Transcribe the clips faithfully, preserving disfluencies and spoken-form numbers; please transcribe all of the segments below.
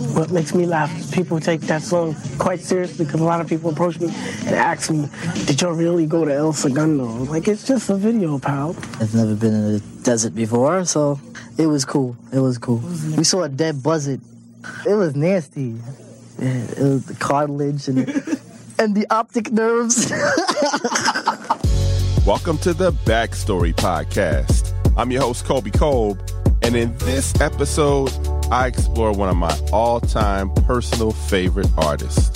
What makes me laugh is people take that song quite seriously, because a lot of people approach me and ask me, did y'all really go to El Segundo? I'm like, it's just a video, pal. I've never been in the desert before, so it was cool. It was cool. We saw a dead buzzard. It was nasty. Yeah, it was the cartilage and, and the optic nerves. Welcome to the Backstory Podcast. I'm your host, Colby Kolb, and in this episode, I explore one of my all-time personal favorite artists.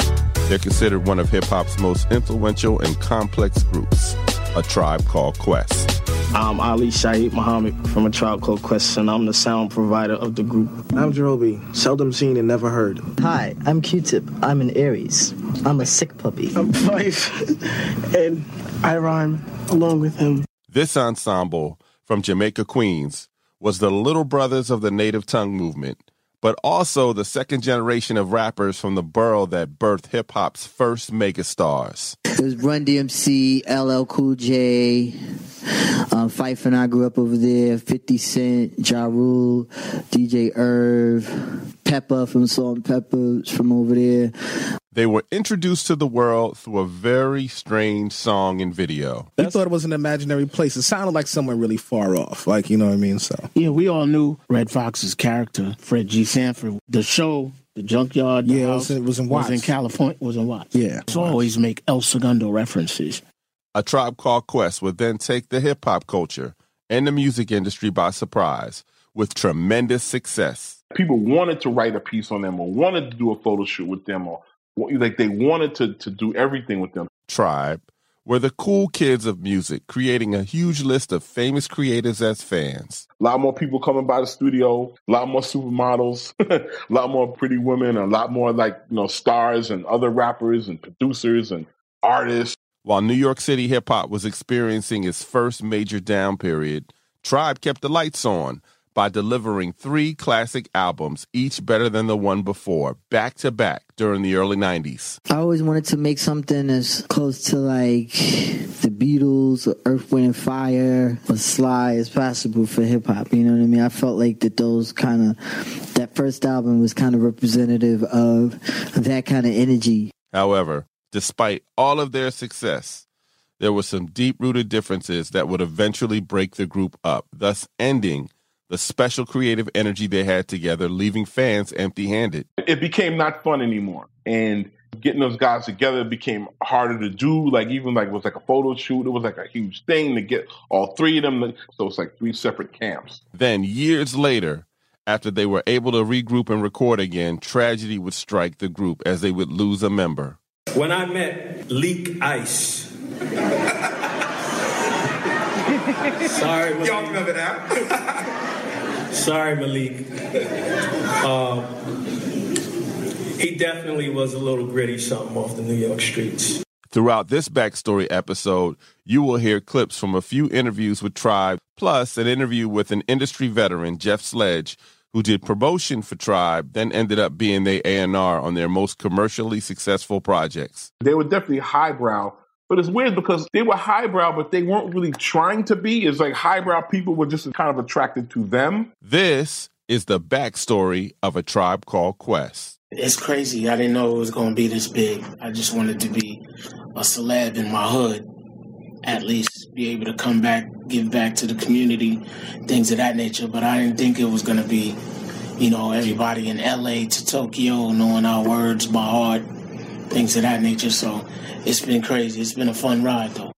They're considered one of hip-hop's most influential and complex groups, A Tribe Called Quest. I'm Ali Shaheed Muhammad from A Tribe Called Quest, and I'm the sound provider of the group. I'm Jarobi, seldom seen and never heard. Hi, I'm Q-Tip. I'm an Aries. I'm a sick puppy. I'm Phife, and I rhyme along with him. This ensemble from Jamaica, Queens, was the Little Brothers of the Native Tongue movement, but also the second generation of rappers from the borough that birthed hip-hop's first megastars. It was Run D M C, L L Cool J, uh, Phife and I grew up over there, fifty cent, Ja Rule, D J Irv, Peppa from Salt-N-Pepa from over there. They were introduced to the world through a very strange song and video. We thought it was an imaginary place. It sounded like somewhere really far off. Like, you know what I mean? So yeah, we all knew Red Fox's character, Fred G. Sanford. The show, the junkyard, the yeah, house, it was in Watts. Was in California. Was in Watts. Yeah, so always make El Segundo references. A Tribe Called Quest would then take the hip hop culture and the music industry by surprise with tremendous success. People wanted to write a piece on them, or wanted to do a photo shoot with them, or like they wanted to, to do everything with them. Tribe were the cool kids of music, creating a huge list of famous creators as fans. A lot more people coming by the studio, a lot more supermodels, a lot more pretty women, a lot more like, you know, stars and other rappers and producers and artists. While New York City hip-hop was experiencing its first major down period, Tribe kept the lights on by delivering three classic albums, each better than the one before, back-to-back during the early nineties. I always wanted to make something as close to, like, the Beatles or Earth, Wind and Fire or Sly as possible for hip-hop, you know what I mean? I felt like that those kind of, that first album was kind of representative of that kind of energy. However, despite all of their success, there were some deep-rooted differences that would eventually break the group up, thus ending the special creative energy they had together, leaving fans empty-handed. It became not fun anymore. And getting those guys together became harder to do. Like, even like it was like a photo shoot. It was like a huge thing to get all three of them. So it's like three separate camps. Then years later, after they were able to regroup and record again, tragedy would strike the group as they would lose a member. When I met Leak Ice... Sorry, Malik. Y'all remember that? Sorry, Malik. Uh, he definitely was a little gritty something off the New York streets. Throughout this Backstory episode, you will hear clips from a few interviews with Tribe, plus an interview with an industry veteran, Jeff Sledge, who did promotion for Tribe, then ended up being their A and R on their most commercially successful projects. They were definitely highbrow. But it's weird because they were highbrow, but they weren't really trying to be. It's like highbrow people were just kind of attracted to them. This is the backstory of A Tribe Called Quest. It's crazy. I didn't know it was going to be this big. I just wanted to be a celeb in my hood, at least be able to come back, give back to the community, things of that nature. But I didn't think it was going to be, you know, everybody in L A to Tokyo knowing our words by heart, things of that nature. So it's been crazy. It's been a fun ride, though.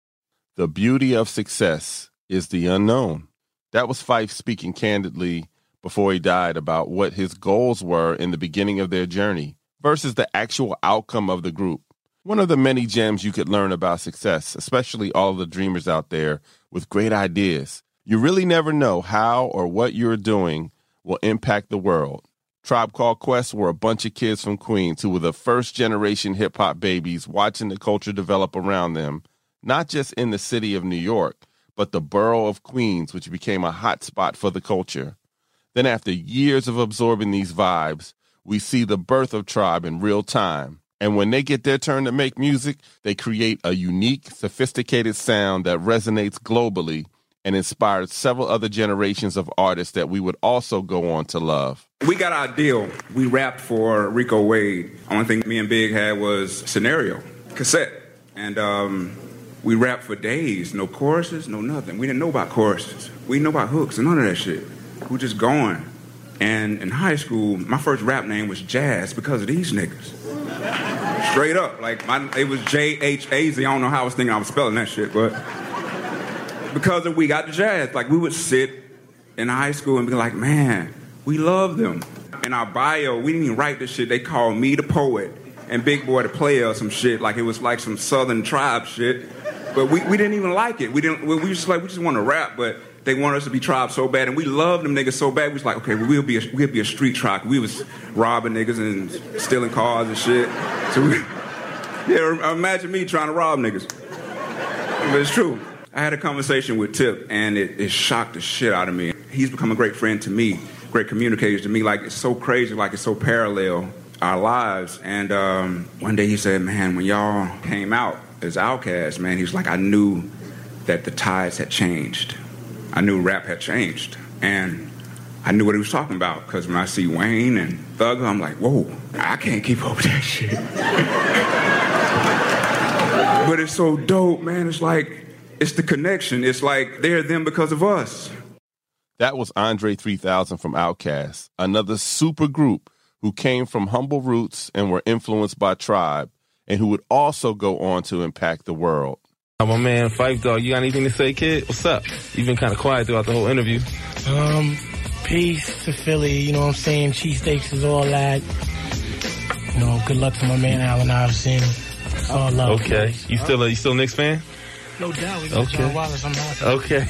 The beauty of success is the unknown. That was Phife speaking candidly before he died about what his goals were in the beginning of their journey versus the actual outcome of the group. One of the many gems you could learn about success, especially all the dreamers out there with great ideas. You really never know how or what you're doing will impact the world. Tribe Called Quest were a bunch of kids from Queens who were the first-generation hip-hop babies watching the culture develop around them, not just in the city of New York, but the borough of Queens, which became a hot spot for the culture. Then after years of absorbing these vibes, we see the birth of Tribe in real time. And when they get their turn to make music, they create a unique, sophisticated sound that resonates globally and inspired several other generations of artists that we would also go on to love. We got our deal. We rapped for Rico Wade. Only thing me and Big had was Scenario, cassette. And um, we rapped for days. No choruses, no nothing. We didn't know about choruses. We didn't know about hooks and none of that shit. We were just going. And in high school, my first rap name was Jazz because of these niggas. Straight up. Like, my, it was J H A Z. I don't know how I was thinking I was spelling that shit, but... because of we got the Jazz. Like, we would sit in high school and be like, man, we love them. In our bio, we didn't even write this shit. They called me the poet and Big Boy the player or some shit. Like, it was like some Southern tribe shit. But we, we didn't even like it. We didn't. We just like, we just want to rap, but they wanted us to be tribe so bad. And we loved them niggas so bad. We was like, okay, well, we'll be a, we'll be a street tribe. We was robbing niggas and stealing cars and shit. So we, yeah, imagine me trying to rob niggas. But it's true. I had a conversation with Tip, and it, it shocked the shit out of me. He's become a great friend to me, great communicator to me. Like, it's so crazy, like, it's so parallel, our lives. And um, one day he said, man, when y'all came out as Outkast, man, he was like, I knew that the tides had changed. I knew rap had changed. And I knew what he was talking about, because when I see Wayne and Thugger, I'm like, whoa, I can't keep up with that shit. But it's so dope, man. It's like... it's the connection. It's like they're them because of us. That was Andre three thousand from Outkast, another super group who came from humble roots and were influenced by Tribe, and who would also go on to impact the world. My man, Phife Dawg, you got anything to say, kid? What's up? You've been kind of quiet throughout the whole interview. Um, peace to Philly, you know what I'm saying? Cheesesteaks is all that. You know, good luck to my man, Allen Iverson. It's all love. Okay. You still, uh, you still a Knicks fan? No doubt. We got okay. John Wallace. I'm out. Okay.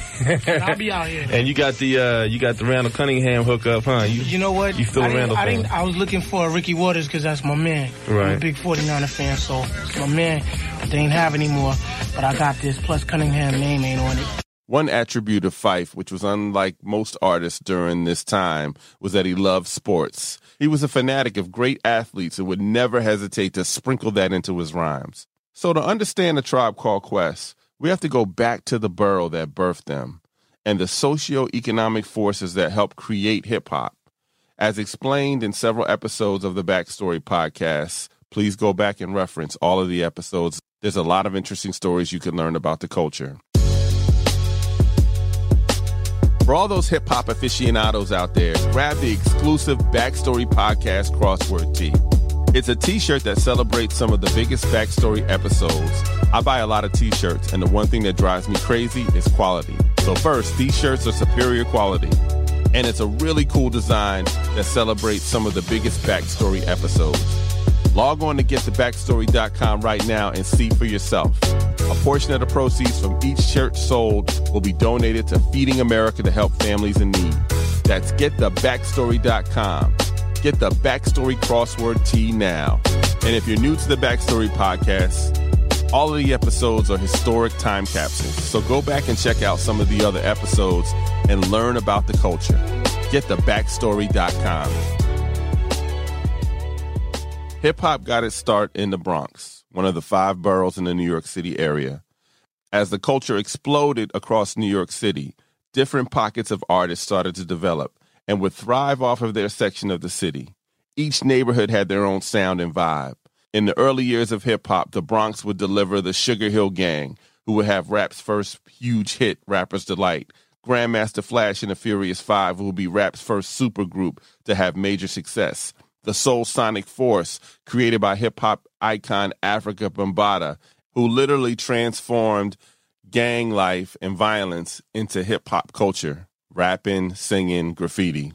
I'll be out here. And you got the uh, you got the Randall Cunningham hookup, huh? You, you know what? You still I a Randall I fan. Didn't, I was looking for Ricky Waters because that's my man. Right. I'm a big forty-niner fan, so it's my man. They ain't have anymore, but I got this. Plus, Cunningham name ain't on it. One attribute of Phife, which was unlike most artists during this time, was that he loved sports. He was a fanatic of great athletes and would never hesitate to sprinkle that into his rhymes. So to understand A Tribe Called Quest, we have to go back to the borough that birthed them and the socioeconomic forces that helped create hip-hop. As explained in several episodes of the Backstory podcast, please go back and reference all of the episodes. There's a lot of interesting stories you can learn about the culture. For all those hip-hop aficionados out there, grab the exclusive Backstory podcast crossword tee. It's a t-shirt that celebrates some of the biggest Backstory episodes. I buy a lot of t-shirts, and the one thing that drives me crazy is quality. So first, these shirts are superior quality. And it's a really cool design that celebrates some of the biggest Backstory episodes. Log on to get the backstory dot com right now and see for yourself. A portion of the proceeds from each shirt sold will be donated to Feeding America to help families in need. That's get the backstory dot com. Get the Backstory crossword tee now. And if you're new to the Backstory podcast, all of the episodes are historic time capsules. So go back and check out some of the other episodes and learn about the culture. get the backstory dot com. Hip-hop got its start in the Bronx, one of the five boroughs in the New York City area. As the culture exploded across New York City, different pockets of artists started to develop and would thrive off of their section of the city. Each neighborhood had their own sound and vibe. In the early years of hip-hop, the Bronx would deliver the Sugar Hill Gang, who would have rap's first huge hit, Rapper's Delight, Grandmaster Flash and the Furious Five, who would be rap's first supergroup to have major success, the Soul Sonic Force, created by hip-hop icon Afrika Bambaataa, who literally transformed gang life and violence into hip-hop culture. Rapping, singing, graffiti.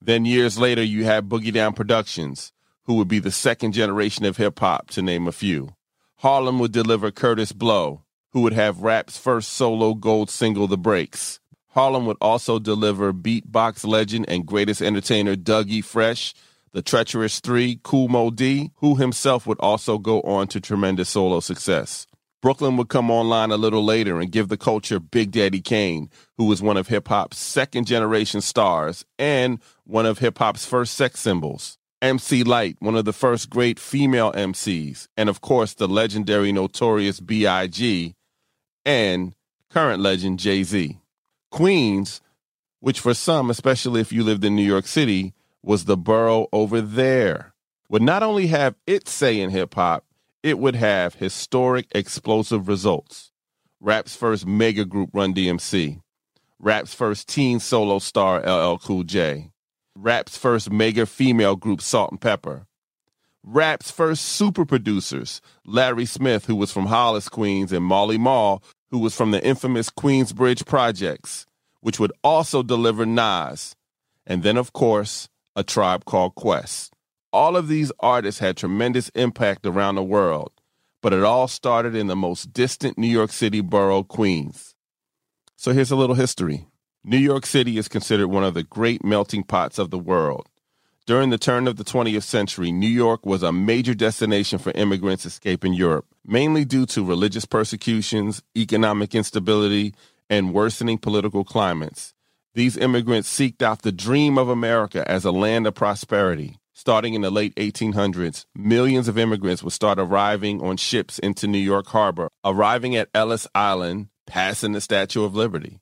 Then years later, you have Boogie Down Productions, who would be the second generation of hip-hop, to name a few. Harlem would deliver Curtis Blow, who would have rap's first solo gold single, The Breaks. Harlem would also deliver beatbox legend and greatest entertainer Dougie Fresh, The Treacherous Three, Kool Moe Dee, who himself would also go on to tremendous solo success. Brooklyn would come online a little later and give the culture Big Daddy Kane, who was one of hip-hop's second-generation stars and one of hip-hop's first sex symbols. M C Lyte, one of the first great female M Cs, and, of course, the legendary Notorious B I G and current legend Jay-Z. Queens, which for some, especially if you lived in New York City, was the borough over there, would not only have its say in hip-hop, it would have historic, explosive results. Rap's first mega group, Run D M C. Rap's first teen solo star, L L Cool J. Rap's first mega female group, Salt-N-Pepa. Rap's first super producers, Larry Smith, who was from Hollis, Queens, and Molly Mall, who was from the infamous Queensbridge Projects, which would also deliver Nas. And then, of course, A Tribe Called Quest. All of these artists had tremendous impact around the world, but it all started in the most distant New York City borough, Queens. So here's a little history. New York City is considered one of the great melting pots of the world. During the turn of the twentieth century, New York was a major destination for immigrants escaping Europe, mainly due to religious persecutions, economic instability, and worsening political climates. These immigrants seeked out the dream of America as a land of prosperity. Starting in the late eighteen hundreds, millions of immigrants would start arriving on ships into New York Harbor, arriving at Ellis Island, passing the Statue of Liberty.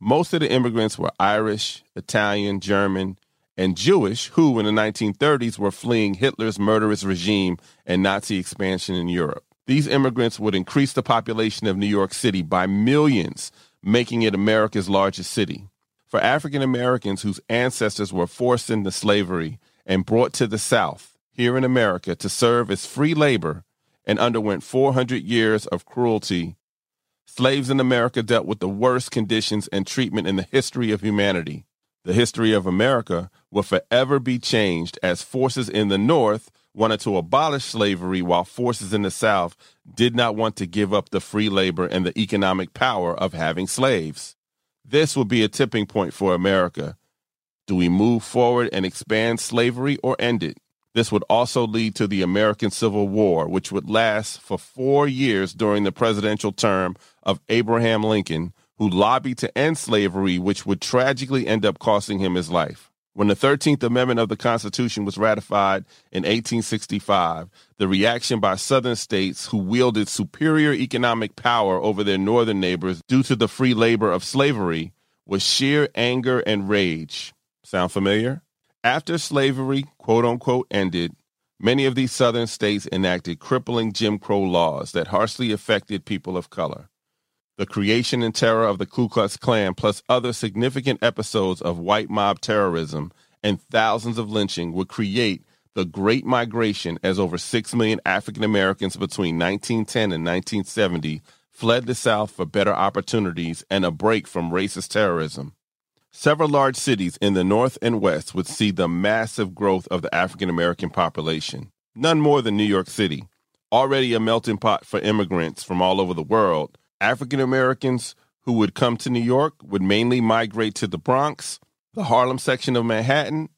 Most of the immigrants were Irish, Italian, German, and Jewish, who in the nineteen thirties were fleeing Hitler's murderous regime and Nazi expansion in Europe. These immigrants would increase the population of New York City by millions, making it America's largest city. For African Americans whose ancestors were forced into slavery and brought to the South, here in America, to serve as free labor and underwent four hundred years of cruelty, slaves in America dealt with the worst conditions and treatment in the history of humanity. The history of America will forever be changed as forces in the North wanted to abolish slavery while forces in the South did not want to give up the free labor and the economic power of having slaves. This will be a tipping point for America. Do we move forward and expand slavery or end it? This would also lead to the American Civil War, which would last for four years during the presidential term of Abraham Lincoln, who lobbied to end slavery, which would tragically end up costing him his life. When the thirteenth Amendment of the Constitution was ratified in eighteen sixty-five, the reaction by Southern states who wielded superior economic power over their Northern neighbors due to the free labor of slavery was sheer anger and rage. Sound familiar? After slavery, quote-unquote, ended, many of these Southern states enacted crippling Jim Crow laws that harshly affected people of color. The creation and terror of the Ku Klux Klan, plus other significant episodes of white mob terrorism and thousands of lynching, would create the Great Migration as over six million African Americans between nineteen ten and nineteen seventy fled the South for better opportunities and a break from racist terrorism. Several large cities in the North and West would see the massive growth of the African American population, none more than New York City. Already a melting pot for immigrants from all over the world, African Americans who would come to New York would mainly migrate to the Bronx, the Harlem section of Manhattan,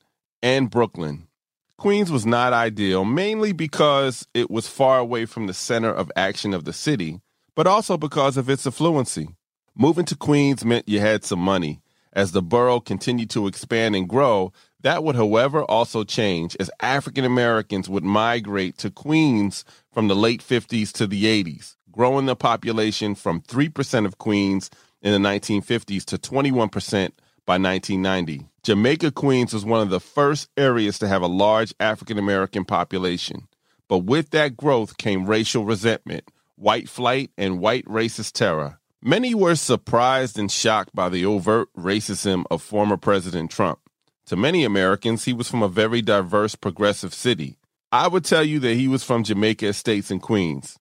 and Brooklyn. Queens was not ideal, mainly because it was far away from the center of action of the city, but also because of its affluency. Moving to Queens meant you had some money. As the borough continued to expand and grow, that would, however, also change as African Americans would migrate to Queens from the late fifties to the eighties, growing the population from three percent of Queens in the nineteen fifties to twenty-one percent by nineteen ninety. Jamaica, Queens was one of the first areas to have a large African-American population. But with that growth came racial resentment, white flight, and white racist terror. Many were surprised and shocked by the overt racism of former President Trump. To many Americans, he was from a very diverse, progressive city. I would tell you that he was from Jamaica Estates in Queens.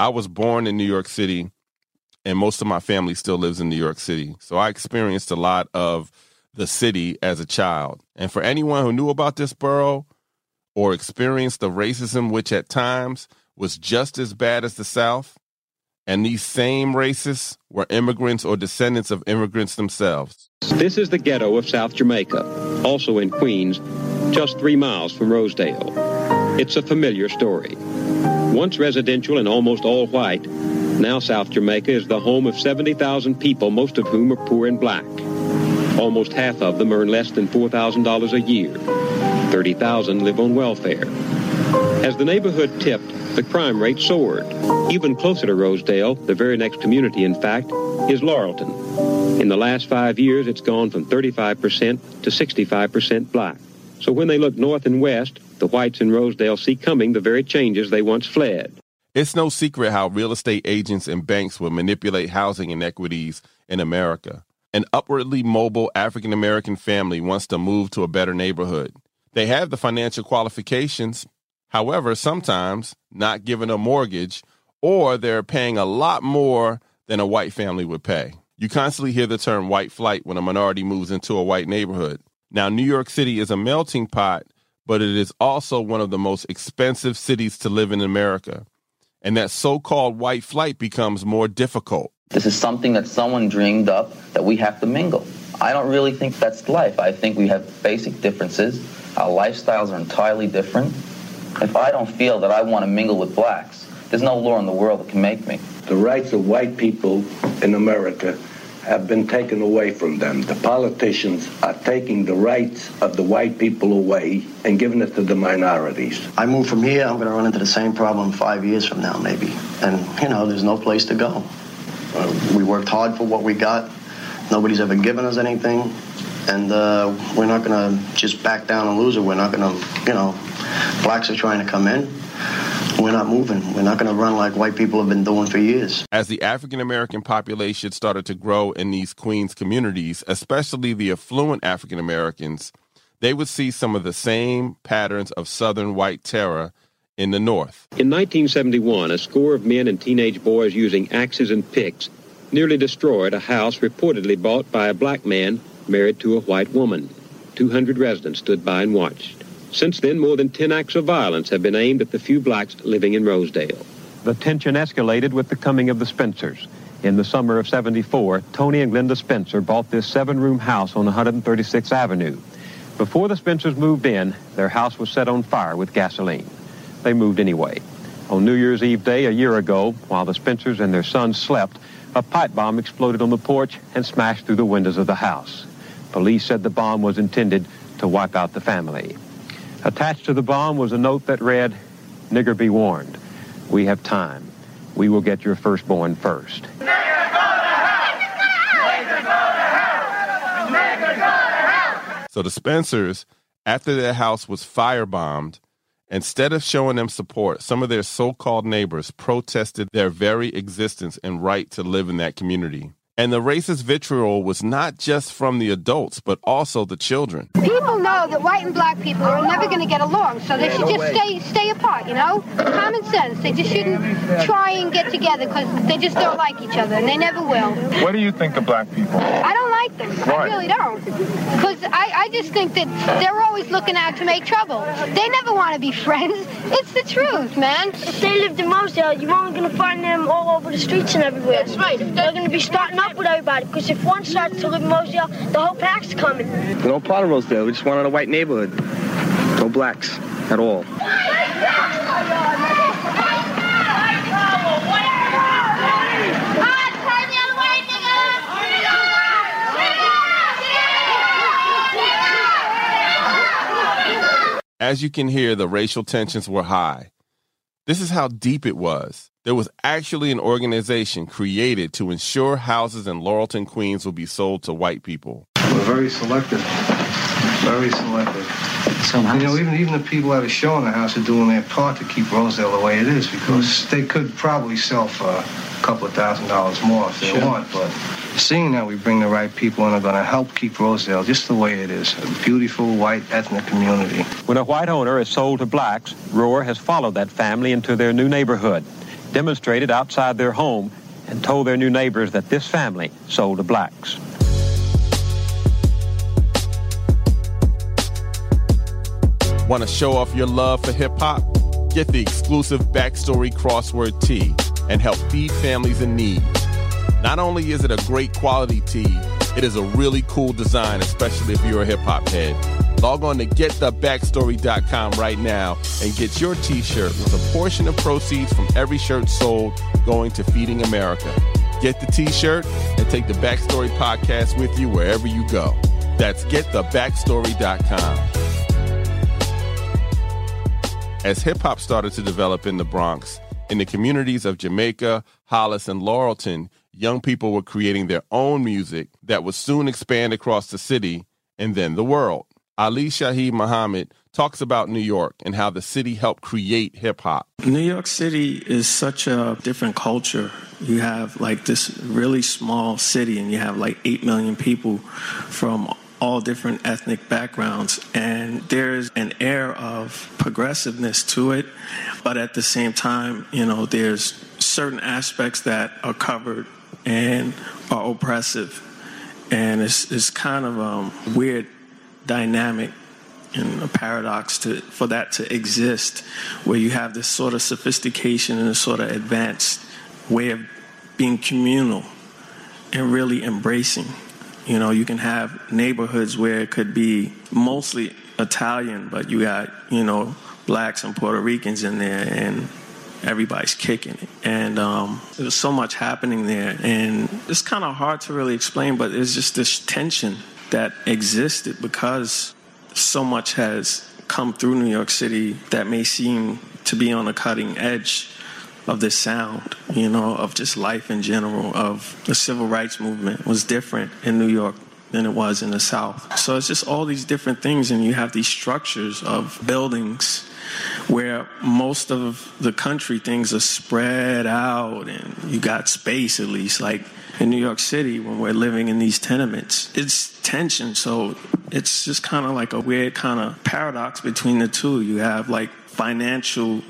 I was born in New York City, and most of my family still lives in New York City. So I experienced a lot of the city as a child. And for anyone who knew about this borough or experienced the racism, which at times was just as bad as the South, and these same racists were immigrants or descendants of immigrants themselves. This is the ghetto of South Jamaica, also in Queens, just three miles from Rosedale. It's a familiar story. Once residential and almost all white, now South Jamaica is the home of seventy thousand people, most of whom are poor and black. Almost half of them earn less than four thousand dollars a year. thirty thousand live on welfare. As the neighborhood tipped, the crime rate soared. Even closer to Rosedale, the very next community, in fact, is Laurelton. In the last five years, it's gone from thirty-five percent to sixty-five percent black. So when they look north and west, the whites in Rosedale see coming the very changes they once fled. It's no secret how real estate agents and banks will manipulate housing inequities in America. An upwardly mobile African-American family wants to move to a better neighborhood. They have the financial qualifications. However, sometimes not given a mortgage, or they're paying a lot more than a white family would pay. You constantly hear the term white flight when a minority moves into a white neighborhood. Now, New York City is a melting pot, but it is also one of the most expensive cities to live in America. And that so-called white flight becomes more difficult. This is something that someone dreamed up, that we have to mingle. I don't really think that's life. I think we have basic differences. Our lifestyles are entirely different. If I don't feel that I want to mingle with blacks, there's no law in the world that can make me. The rights of white people in America have been taken away from them. The politicians are taking the rights of the white people away and giving it to the minorities. I move from here, I'm going to run into the same problem five years from now, maybe. And, you know, there's no place to go. Uh, we worked hard for what we got. Nobody's ever given us anything. And uh, we're not going to just back down and lose it. We're not going to, you know, blacks are trying to come in. We're not moving. We're not going to run like white people have been doing for years. As the African-American population started to grow in these Queens communities, especially the affluent African-Americans, they would see some of the same patterns of Southern white terror in the North. In nineteen seventy-one, a score of men and teenage boys using axes and picks nearly destroyed a house reportedly bought by a black man married to a white woman. two hundred residents stood by and watched. Since then, more than ten acts of violence have been aimed at the few blacks living in Rosedale. The tension escalated with the coming of the Spencers. In the summer of seventy-four, Tony and Glenda Spencer bought this seven-room house on one hundred thirty-sixth Avenue. Before the Spencers moved in, their house was set on fire with gasoline. They moved anyway. On New Year's Eve day a year ago, while the Spencers and their son slept, a pipe bomb exploded on the porch and smashed through the windows of the house. Police said the bomb was intended to wipe out the family. Attached to the bomb was a note that read, "Nigger, be warned. We have time. We will get your firstborn first." Nigger go to hell! Nigger go to hell! So the Spencers, after their house was firebombed, instead of showing them support, some of their so-called neighbors protested their very existence and right to live in that community. And the racist vitriol was not just from the adults, but also the children. People know that white and black people are never going to get along, so they yeah, should no just way. stay stay apart, you know? Common sense. They just shouldn't try and get together because they just don't like each other, and they never will. What do you think of black people? I don't like them. Why? I really don't. Because I, I just think that they're always looking out to make trouble. They never want to be friends. It's the truth, man. If they lived in Rosedale, you aren't going to find them all over the streets and everywhere. That's right. They're going to be starting up with everybody, because if one starts to live in Rosedale, the whole pack's coming. We're no part of Rosedale. We just wanted a white neighborhood. No blacks at all. As you can hear, the racial tensions were high. This is how deep it was. There was actually an organization created to ensure houses in Laurelton, Queens will be sold to white people. We're very selective. Very selective. Some you know, even, even the people that are showing the house are doing their part to keep Rosedale the way it is, because mm-hmm. they could probably sell for a couple of thousand dollars more if they sure. want. But seeing that we bring the right people in are going to help keep Rosedale just the way it is, a beautiful, white, ethnic community. When a white owner is sold to blacks, Roar has followed that family into their new neighborhood, demonstrated outside their home, and told their new neighbors that this family sold to blacks. Want to show off your love for hip-hop? Get the exclusive Backstory Crossword Tee and help feed families in need. Not only is it a great quality tee, it is a really cool design, especially if you're a hip-hop head. Log on to get the backstory dot com right now and get your t-shirt with a portion of proceeds from every shirt sold going to Feeding America. Get the t-shirt and take the Backstory podcast with you wherever you go. That's get the backstory dot com. As hip-hop started to develop in the Bronx, in the communities of Jamaica, Hollis, and Laurelton, young people were creating their own music that would soon expand across the city and then the world. Ali Shaheed Muhammad talks about New York and how the city helped create hip-hop. New York City is such a different culture. You have like this really small city and you have like eight million people from all different ethnic backgrounds. And there's an air of progressiveness to it. But at the same time, you know, there's certain aspects that are covered and are oppressive. And it's it's kind of a weird dynamic and a paradox to for that to exist, where you have this sort of sophistication and a sort of advanced way of being communal and really embracing. You know, you can have neighborhoods where it could be mostly Italian, but you got, you know, blacks and Puerto Ricans in there, and everybody's kicking it. And um, there's so much happening there. And it's kind of hard to really explain, but it's just this tension that existed because so much has come through New York City that may seem to be on the cutting edge of this sound, you know, of just life in general, of the civil rights movement was different in New York than it was in the South. So it's just all these different things, and you have these structures of buildings where most of the country things are spread out and you got space, at least like in New York City when we're living in these tenements. It's tension, so it's just kind of like a weird kind of paradox between the two. You have like financial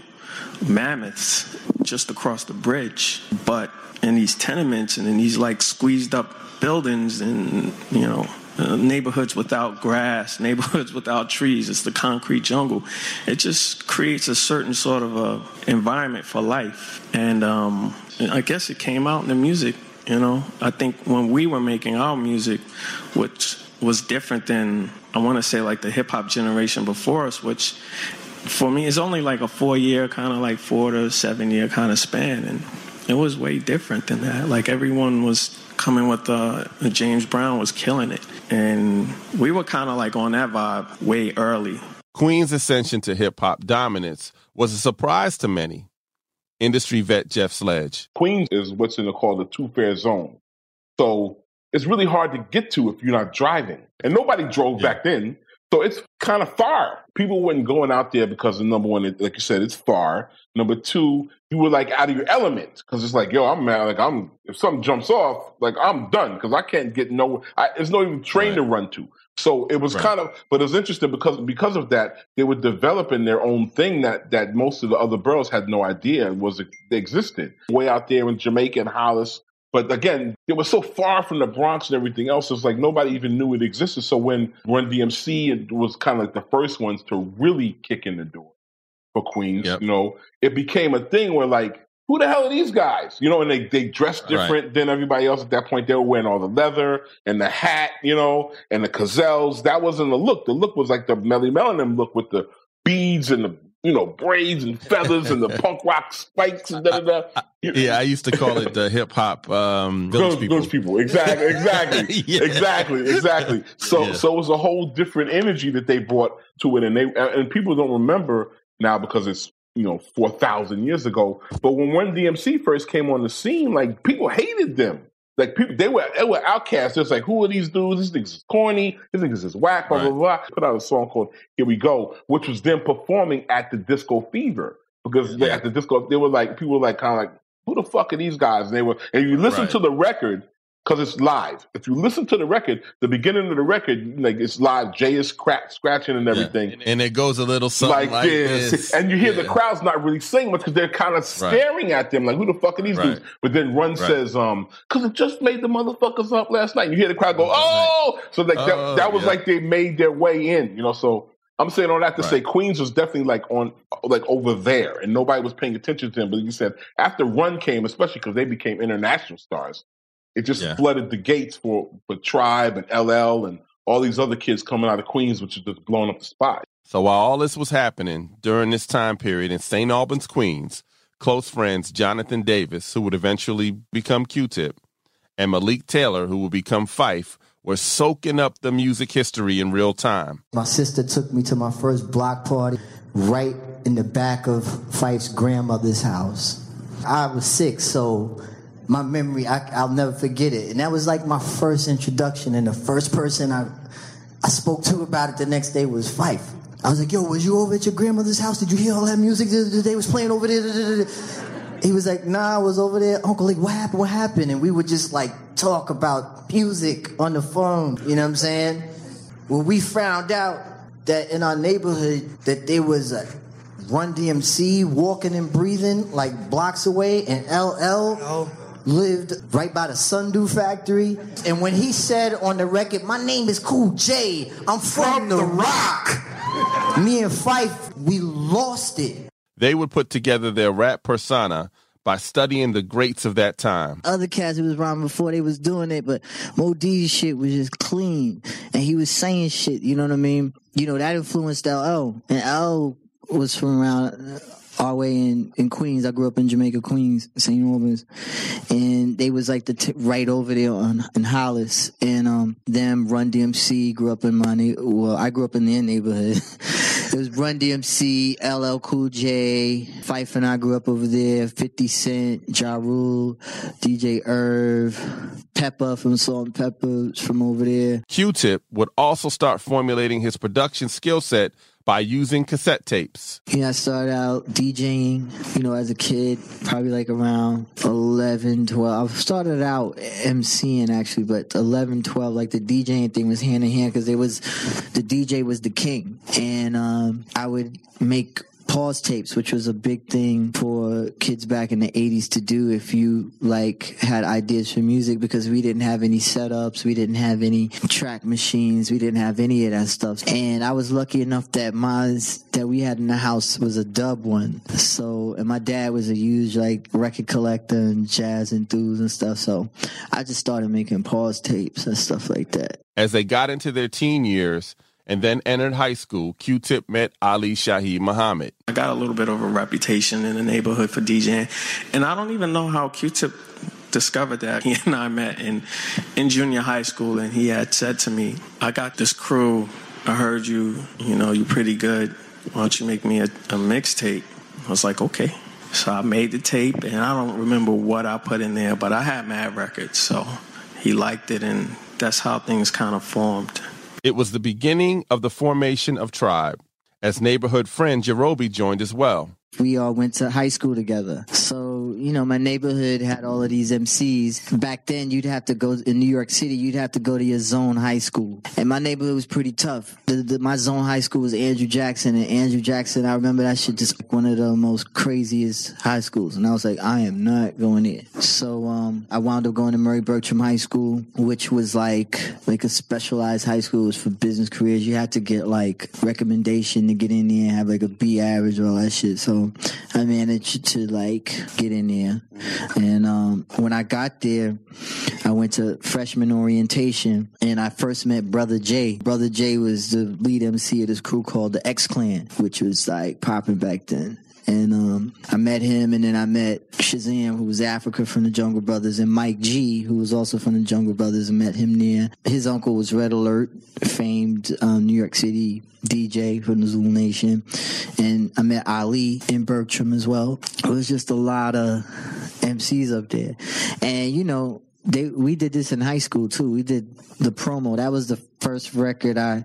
mammoths just across the bridge, but in these tenements and in these like squeezed up buildings and, you know, uh, neighborhoods without grass, neighborhoods without trees, it's the concrete jungle. It just creates a certain sort of a environment for life. And um, I guess it came out in the music, you know. I think when we were making our music, which was different than, I want to say, like the hip-hop generation before us, which for me, it's only like a four-year, kind of like four to seven-year kind of span. And it was way different than that. Like, everyone was coming with uh, James Brown was killing it. And we were kind of like on that vibe way early. Queen's ascension to hip-hop dominance was a surprise to many. Industry vet Jeff Sledge. Queens is what's in the call the two-fare zone. So it's really hard to get to if you're not driving. And nobody drove yeah. back then. So it's kind of far. People weren't going out there because, the number one, like you said, it's far. Number two, you were like out of your element because it's like, yo, I'm mad. Like, I'm, if something jumps off, like, I'm done because I can't get nowhere. I, there's no even train right. to run to. So it was right. kind of, but it was interesting because because of that, they were developing their own thing that that most of the other boroughs had no idea was they existed. Way out there in Jamaica and Hollis. But again, it was so far from the Bronx and everything else. It's like nobody even knew it existed. So when Run D M C was kind of like the first ones to really kick in the door for Queens, yep. you know, it became a thing where like, who the hell are these guys? You know, and they, they dressed different right. than everybody else at that point. They were wearing all the leather and the hat, you know, and the gazelles. That wasn't the look. The look was like the Melly Melanin look with the beads and the, you know, braids and feathers and the punk rock spikes and da da da. Yeah, I used to call it the hip hop um, village people. Village people, exactly, exactly, yeah. exactly, exactly. So, yeah. so it was a whole different energy that they brought to it, and they and people don't remember now because it's, you know, four thousand years ago. But when Run D M C first came on the scene, like, people hated them. Like, people, they were they were outcasts. It's like, who are these dudes? This nigga's is corny. This nigga's is whack. Blah, right. blah, blah. Put out a song called "Here We Go," which was them performing at the Disco Fever, because yeah. at the disco they were like, people were like, kind of like, who the fuck are these guys? And they were, and you listen right. to the record because it's live. If you listen to the record, the beginning of the record, like, it's live. Jay is crack, scratching and everything, yeah. and, and it goes a little something like, like this. this, and you hear yeah. the crowd's not really singing much because they're kind of staring right. at them like, who the fuck are these right. dudes? But then Run right. says, um, because it just made the motherfuckers up last night. And you hear the crowd go, oh, oh! So like that, oh, that was yeah. like they made their way in, you know. So I'm saying all that to right. say Queens was definitely like on, like, over there, and nobody was paying attention to them. But like you said, after Run came, especially because they became international stars, it just yeah. flooded the gates for, for Tribe and L L and all these other kids coming out of Queens, which is just blowing up the spot. So while all this was happening during this time period in Saint Albans, Queens, close friends Jonathan Davis, who would eventually become Q-Tip, and Malik Taylor, who would become Phife, were soaking up the music history in real time. My sister took me to my first block party right in the back of Phife's grandmother's house. I was six, so... my memory, I, I'll never forget it. And that was like my first introduction and the first person I I spoke to about it the next day was Phife. I was like, yo, was you over at your grandmother's house? Did you hear all that music that they was playing over there? He was like, nah, I was over there. Uncle, like, what happened? What happened? And we would just like talk about music on the phone. You know what I'm saying? When we found out that in our neighborhood that there was a Run D M C walking and breathing like blocks away, and L L oh. lived right by the Sundew factory. And when he said on the record, my name is Cool J, I'm from, from the, the Rock. Rock. Me and Phife, we lost it. They would put together their rap persona by studying the greats of that time. Other cats who was rhyming before, they was doing it, but Mo D's shit was just clean. And he was saying shit, you know what I mean? You know, that influenced L L. And L was from around our way in, in Queens. I grew up in Jamaica, Queens, Saint Albans. And they was like the t- right over there on in Hollis. And um, them, Run D M C, grew up in my neighborhood. Well, I grew up in their neighborhood. It was Run D M C, L L Cool J, Phife and I grew up over there, fifty Cent, Ja Rule, D J Irv, Peppa from Salt-N-Pepa from over there. Q-Tip would also start formulating his production skill set by using cassette tapes. Yeah, you know, I started out DJing, you know, as a kid, probably like around eleven, twelve. I started out MCing actually, but eleven, twelve, like the DJing thing was hand in hand because it was, the D J was the king. And um, I would make pause tapes, which was a big thing for kids back in the eighties to do if you like had ideas for music, because we didn't have any setups, we didn't have any track machines, we didn't have any of that stuff. And I was lucky enough that mine that we had in the house was a dub one. So, and my dad was a huge like record collector and jazz enthused and stuff, so I just started making pause tapes and stuff like that. As they got into their teen years and then entered high school, Q-Tip met Ali Shaheed Muhammad. I got a little bit of a reputation in the neighborhood for DJing, and I don't even know how Q-Tip discovered that. He and I met in, in junior high school, and he had said to me, I got this crew, I heard you, you know, you pretty good, why don't you make me a, a mixtape? I was like, okay. So I made the tape, and I don't remember what I put in there, but I had mad records, so he liked it, and that's how things kind of formed. It was the beginning of the formation of Tribe, as neighborhood friend Jarobi joined as well. We all went to high school together. So, you know, my neighborhood had all of these M Cs. Back then, you'd have to go in New York City, you'd have to go to your zone high school. And my neighborhood was pretty tough. The, the, my zone high school was Andrew Jackson. And Andrew Jackson, I remember that shit, just one of the most craziest high schools. And I was like, I am not going there. So um, I wound up going to Murray Bertram High School, which was like, like a specialized high school. It was for business careers. You had to get like recommendation to get in there and have like a B average or all that shit. So I managed to like get in there, and um, when I got there, I went to freshman orientation, and I first met Brother J. Brother J was the lead M C of this crew called the X Clan, which was like popping back then. And um, I met him, and then I met Shazam, who was Africa from the Jungle Brothers, and Mike G, who was also from the Jungle Brothers, and met him there. His uncle was Red Alert, famed um, New York City D J from the Zulu Nation. And I met Ali in Bertram as well. It was just a lot of M Cs up there. And, you know, they we did this in high school, too. We did the promo. That was the first record I...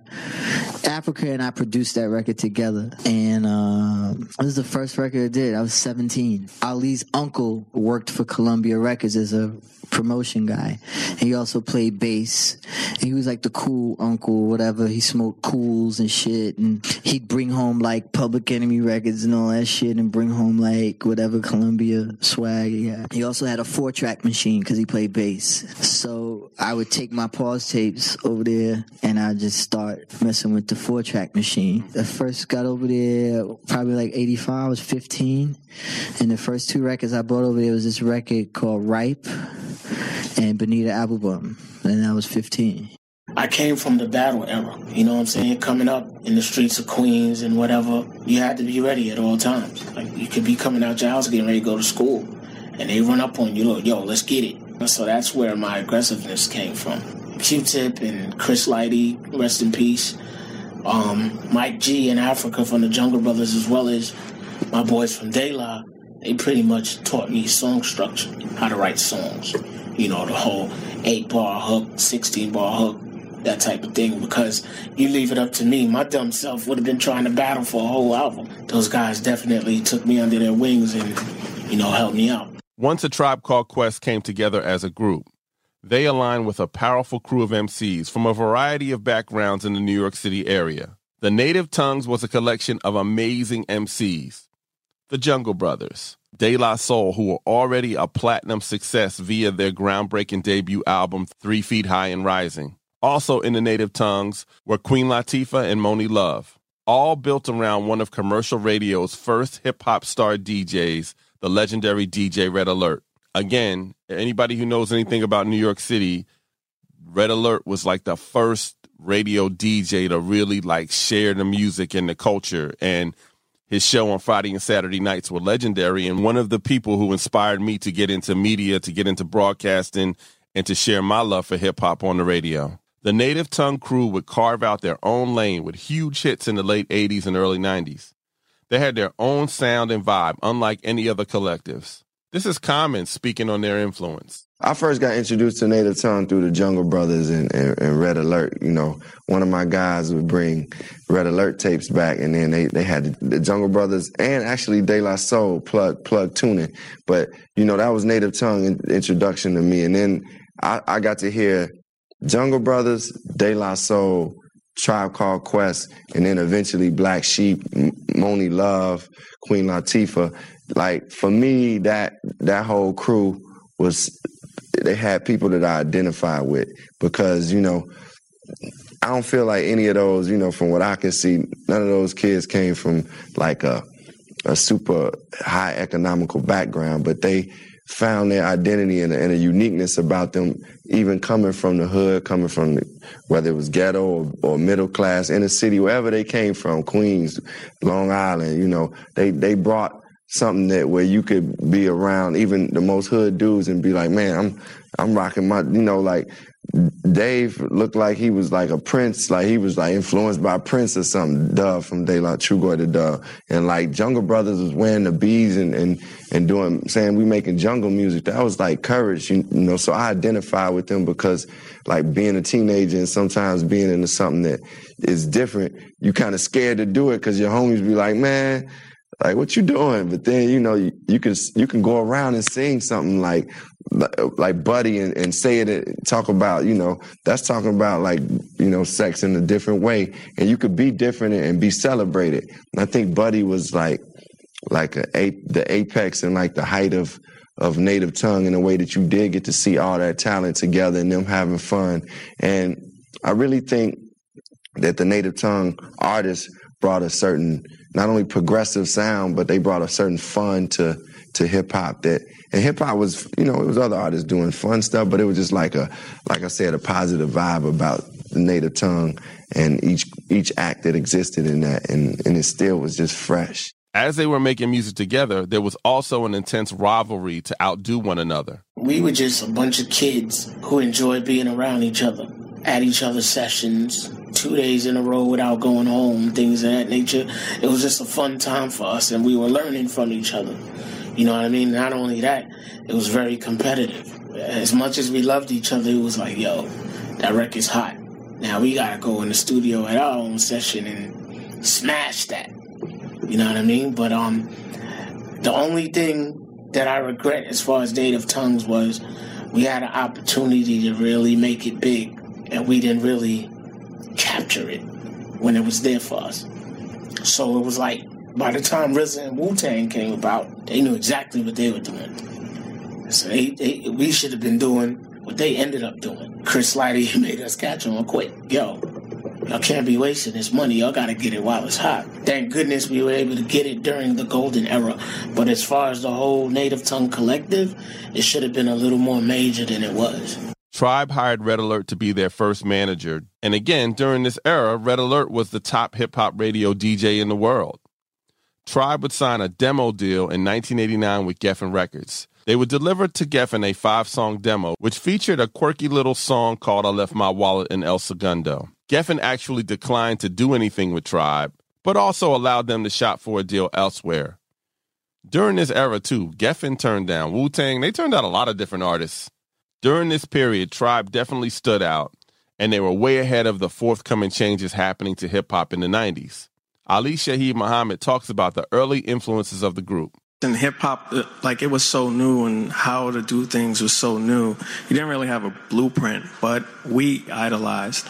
Africa and I produced that record together, and uh, it was the first record I did. I was seventeen. Ali's uncle worked for Columbia Records as a promotion guy, and he also played bass, and he was like the cool uncle, whatever. He smoked cools and shit, and he'd bring home like Public Enemy records and all that shit, and bring home like whatever Columbia swag. Yeah, he also had a four track machine because he played bass. So I would take my pause tapes over there, and I'd just start messing with the four track machine. I first got over there probably like eighty-five. I was fifteen, and the first two records I bought over there was this record called Ripe and Bonita Applebum, and I was fifteen. I came from the battle era, you know what I'm saying? Coming up in the streets of Queens and whatever, you had to be ready at all times. Like, you could be coming out your house getting ready to go to school, and they run up on you, like, yo, let's get it. And so that's where my aggressiveness came from. Q-Tip and Chris Lighty, rest in peace. Um, Mike G in Africa from the Jungle Brothers, as well as my boys from De La, they pretty much taught me song structure, how to write songs. You know, the whole eight-bar hook, sixteen-bar hook, that type of thing, because you leave it up to me, my dumb self would have been trying to battle for a whole album. Those guys definitely took me under their wings and, you know, helped me out. Once A Tribe Called Quest came together as a group, they aligned with a powerful crew of M Cs from a variety of backgrounds in the New York City area. The Native Tongues was a collection of amazing M Cs. The Jungle Brothers, De La Soul, who were already a platinum success via their groundbreaking debut album, Three Feet High and Rising. Also in the Native Tongues were Queen Latifah and Moni Love, all built around one of commercial radio's first hip-hop star D Js, the legendary D J Red Alert. Again, anybody who knows anything about New York City, Red Alert was like the first radio D J to really like share the music and the culture, and his show on Friday and Saturday nights were legendary, and one of the people who inspired me to get into media, to get into broadcasting, and to share my love for hip-hop on the radio. The Native Tongue crew would carve out their own lane with huge hits in the late eighties and early nineties. They had their own sound and vibe, unlike any other collectives. This is Common speaking on their influence. I first got introduced to Native Tongue through the Jungle Brothers and, and, and Red Alert. You know, one of my guys would bring Red Alert tapes back, and then they, they had the Jungle Brothers and actually De La Soul plug plug tuning. But, you know, that was Native Tongue in, introduction to me. And then I, I got to hear Jungle Brothers, De La Soul, Tribe Called Quest, and then eventually Black Sheep, Moni Love, Queen Latifah. Like, for me, that that whole crew was, they had people that I identify with, because, you know, I don't feel like any of those, you know, from what I can see, none of those kids came from like a, a super high economical background, but they found their identity and a, and a uniqueness about them, even coming from the hood, coming from the, whether it was ghetto or, or middle class, inner city, wherever they came from, Queens, Long Island, you know, they, they brought something that where you could be around even the most hood dudes and be like, man, I'm I'm rocking my, you know, like Dave looked like he was like a Prince, like he was like influenced by Prince or something, Dove from De La, True Goy to Dove. And like Jungle Brothers was wearing the beads and, and, and doing, saying we making jungle music. That was like courage, you, you know, so I identify with them because like being a teenager and sometimes being into something that is different, you kind of scared to do it because your homies be like, man, like, what you doing? But then, you know, you, you can you can go around and sing something like like Buddy and, and say it and talk about, you know, that's talking about like, you know, sex in a different way. And you could be different and be celebrated. And I think Buddy was like like a, a, the apex and like the height of of Native Tongue in a way that you did get to see all that talent together and them having fun. And I really think that the Native Tongue artists brought a certain, not only progressive sound, but they brought a certain fun to to hip hop that, and hip hop was, you know, it was other artists doing fun stuff, but it was just like a, like I said, a positive vibe about the Native Tongue and each each act that existed in that, and and it still was just fresh. As they were making music together, there was also an intense rivalry to outdo one another. We were just a bunch of kids who enjoyed being around each other, at each other's sessions, two days in a row without going home, things of that nature. It was just a fun time for us, and we were learning from each other. You know what I mean? Not only that, it was very competitive. As much as we loved each other, it was like, yo, that record's hot. Now we gotta go in the studio at our own session and smash that. You know what I mean? But um, the only thing that I regret as far as Native Tongues was we had an opportunity to really make it big, and we didn't really capture it when it was there for us. So it was like, by the time R Z A and Wu-Tang came about, they knew exactly what they were doing. So they, they, we should have been doing what they ended up doing. Chris Lighty made us catch on quick. Yo, y'all can't be wasting this money. Y'all got to get it while it's hot. Thank goodness we were able to get it during the golden era. But as far as the whole Native Tongue collective, it should have been a little more major than it was. Tribe hired Red Alert to be their first manager. And again, during this era, Red Alert was the top hip-hop radio D J in the world. Tribe would sign a demo deal in nineteen eighty-nine with Geffen Records. They would deliver to Geffen a five-song demo, which featured a quirky little song called I Left My Wallet in El Segundo. Geffen actually declined to do anything with Tribe, but also allowed them to shop for a deal elsewhere. During this era, too, Geffen turned down Wu-Tang. They turned out a lot of different artists. During this period, Tribe definitely stood out and they were way ahead of the forthcoming changes happening to hip-hop in the nineties. Ali Shaheed Muhammad talks about the early influences of the group. In hip-hop, like, it was so new, and how to do things was so new. You didn't really have a blueprint, but we idolized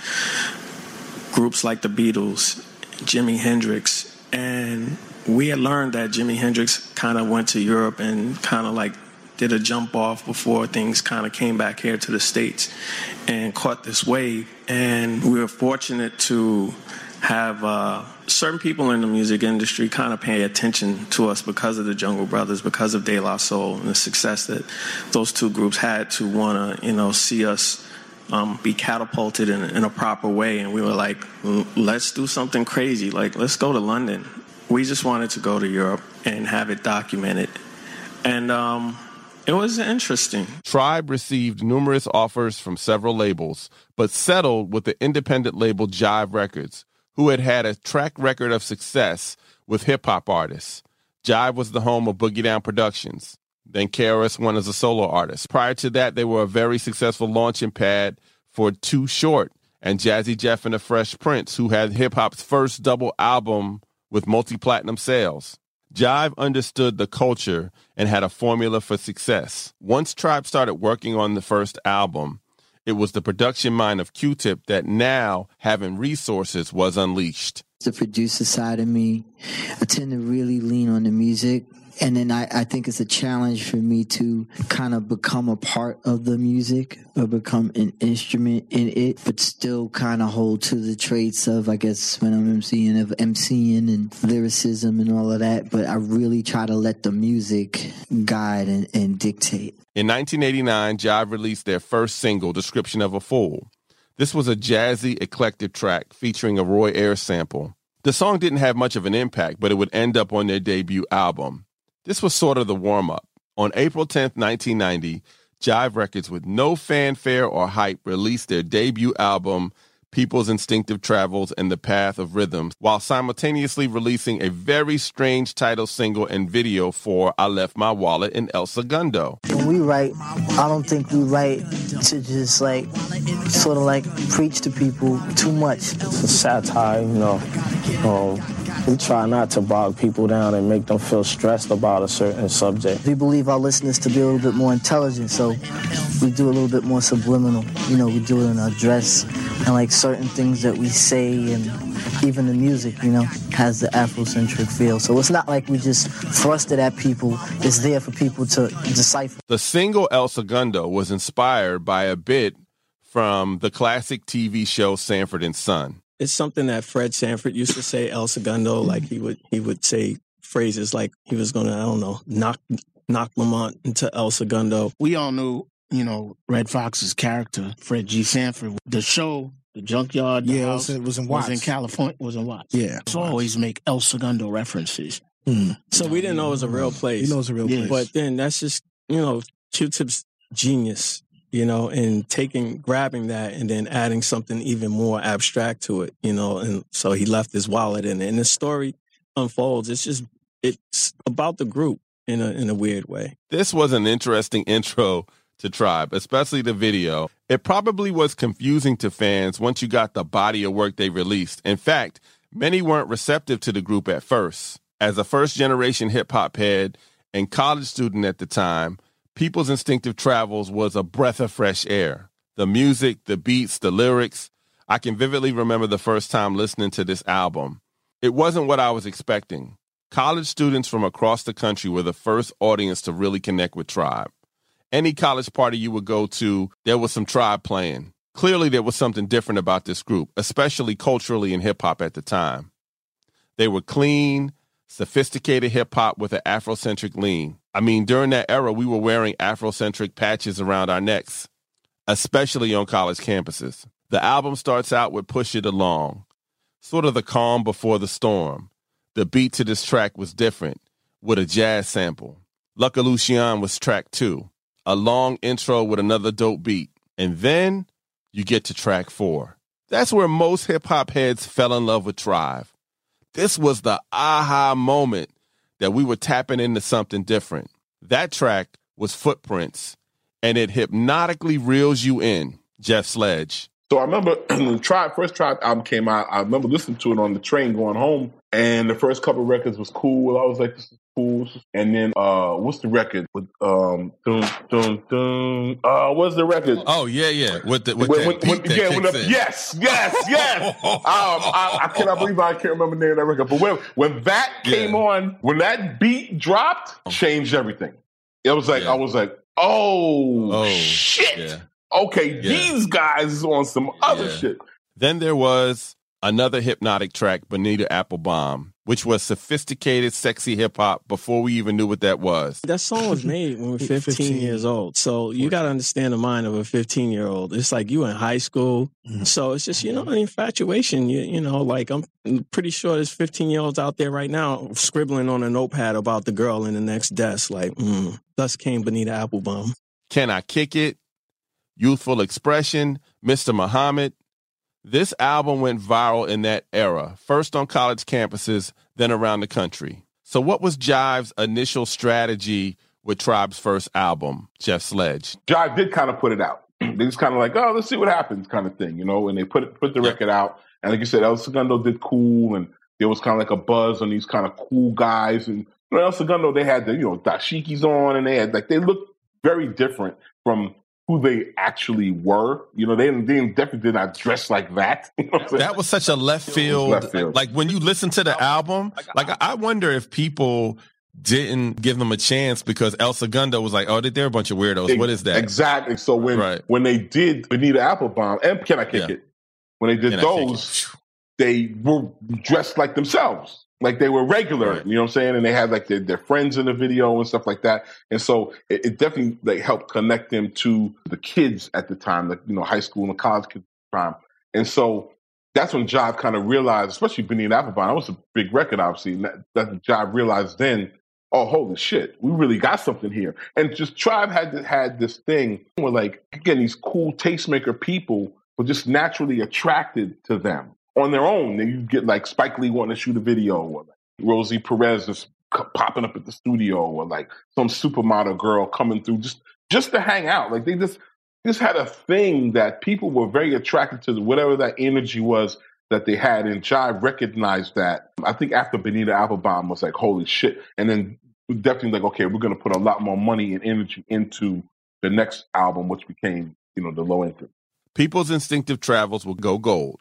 groups like the Beatles, Jimi Hendrix, and we had learned that Jimi Hendrix kind of went to Europe and kind of like did a jump off before things kind of came back here to the States and caught this wave. And we were fortunate to have uh, certain people in the music industry kind of pay attention to us because of the Jungle Brothers, because of De La Soul, and the success that those two groups had to want to, you know, see us um, be catapulted in, in a proper way. And we were like, let's do something crazy. Like, let's go to London. We just wanted to go to Europe and have it documented. And, um... it was interesting. Tribe received numerous offers from several labels, but settled with the independent label Jive Records, who had had a track record of success with hip-hop artists. Jive was the home of Boogie Down Productions. Then K R S One as a solo artist. Prior to that, they were a very successful launching pad for Too Short and Jazzy Jeff and the Fresh Prince, who had hip-hop's first double album with multi-platinum sales. Jive understood the culture and had a formula for success. Once Tribe started working on the first album, it was the production mind of Q-Tip that, now having resources, was unleashed. The producer side of me, I tend to really lean on the music. And then I, I think it's a challenge for me to kind of become a part of the music or become an instrument in it, but still kind of hold to the traits of, I guess, when I'm emceeing, of emceeing and lyricism and all of that. But I really try to let the music guide and, and dictate. In nineteen eighty-nine, Jive released their first single, Description of a Fool. This was a jazzy, eclectic track featuring a Roy Ayers sample. The song didn't have much of an impact, but it would end up on their debut album. This was sort of the warm-up. On April tenth, nineteen ninety, Jive Records, with no fanfare or hype, released their debut album, People's Instinctive Travels and the Path of Rhythms, while simultaneously releasing a very strange title single and video for I Left My Wallet in El Segundo. When we write, I don't think we write to just, like, sort of, like, preach to people too much. It's a satire, you know. Um, We try not to bog people down and make them feel stressed about a certain subject. We believe our listeners to be a little bit more intelligent, so we do a little bit more subliminal. You know, we do it in our dress and, like, certain things that we say, and even the music, you know, has the Afrocentric feel. So it's not like we just thrust it at people. It's there for people to decipher. The single El Segundo was inspired by a bit from the classic T V show Sanford and Son. It's something that Fred Sanford used to say, El Segundo, like he would he would say phrases like he was going to, I don't know, knock knock Lamont into El Segundo. We all knew, you know, Red Fox's character, Fred G. Sanford. The show, The Junkyard, the yeah, house, it was in Watts. Was in California, was in Watts. Yeah. So always make El Segundo references. Mm. So we didn't know it was a real place. We know it was a real yes. place. But then that's just, you know, Q-Tip's genius. You know, and taking, grabbing that and then adding something even more abstract to it, you know. And so he left his wallet in it. And the story unfolds. It's just, it's about the group in a, in a weird way. This was an interesting intro to Tribe, especially the video. It probably was confusing to fans once you got the body of work they released. In fact, many weren't receptive to the group at first. As a first-generation hip-hop head and college student at the time, People's Instinctive Travels was a breath of fresh air. The music, the beats, the lyrics. I can vividly remember the first time listening to this album. It wasn't what I was expecting. College students from across the country were the first audience to really connect with Tribe. Any college party you would go to, there was some Tribe playing. Clearly, there was something different about this group, especially culturally in hip-hop at the time. They were clean, sophisticated hip-hop with an Afrocentric lean. I mean, during that era, we were wearing Afrocentric patches around our necks, especially on college campuses. The album starts out with Push It Along, sort of the calm before the storm. The beat to this track was different, with a jazz sample. Lucka Lucian was track two, a long intro with another dope beat. And then you get to track four. That's where most hip-hop heads fell in love with Tribe. This was the aha moment, that we were tapping into something different. That track was Footprints, and it hypnotically reels you in. Jeff Sledge. So I remember when the Tribe, first Tribe album came out, I remember listening to it on the train going home, and the first couple of records was cool. I was like, this is cool. And then, uh, what's the record? With, um, dun, dun, dun. Uh, what's the record? Oh, yeah, yeah. With the, with when, that when, when, yeah, when the, yes, yes, yes. um, I, I cannot believe I can't remember the name of that record. But when, when that came yeah. on, when that beat dropped, changed everything. It was like, yeah. I was like, oh, oh shit. Yeah. Okay, yeah. these guys is on some other yeah. shit. Then there was another hypnotic track, Bonita Applebum, which was sophisticated, sexy hip-hop before we even knew what that was. That song was made when we were fifteen, fifteen years old. So you got to understand the mind of a fifteen-year-old. It's like you in high school. Mm-hmm. So it's just, you know, an infatuation. You, you know, like I'm pretty sure there's fifteen-year-olds out there right now scribbling on a notepad about the girl in the next desk. Like, mm. thus came Bonita Applebum. Can I Kick It? Youthful Expression, Mister Muhammad. This album went viral in that era, first on college campuses, then around the country. So what was Jive's initial strategy with Tribe's first album, Jeff Sledge? Jive did kind of put it out. They just kind of like, oh, let's see what happens kind of thing, you know, and they put it, put the yeah. record out. And like you said, El Segundo did cool, and there was kind of like a buzz on these kind of cool guys. And you know, El Segundo, they had the, you know, dashikis on, and they had like, they looked very different from who they actually were. You know, they, they definitely did not dress like that. You know that was such a left field. Left field. Like, like when you listen to the album, like I wonder if people didn't give them a chance because El Segundo was like, oh, they're a bunch of weirdos. What is that? Exactly. So when right. when they did Bonita Applebum and Can I Kick yeah. It? When they did Can those, they were dressed like themselves. Like they were regular, you know what I'm saying? And they had like their, their friends in the video and stuff like that. And so it, it definitely like helped connect them to the kids at the time, like, you know, high school and college kids at the time. And so that's when Jive kind of realized, especially Bonita Applebum, that was a big record, obviously. And that, that's when Jive realized then, oh, holy shit, we really got something here. And just Tribe had this, had this thing where like, again, these cool tastemaker people were just naturally attracted to them. On their own, then you get like Spike Lee wanting to shoot a video, or like Rosie Perez just popping up at the studio, or like some supermodel girl coming through just just to hang out. Like they just just had a thing that people were very attracted to, whatever that energy was that they had, and Jive recognized that. I think after Bonita Applebum was like, holy shit, and then definitely like, okay, we're gonna put a lot more money and energy into the next album, which became, you know, The Low End Theory. People's instinctive travels will go gold,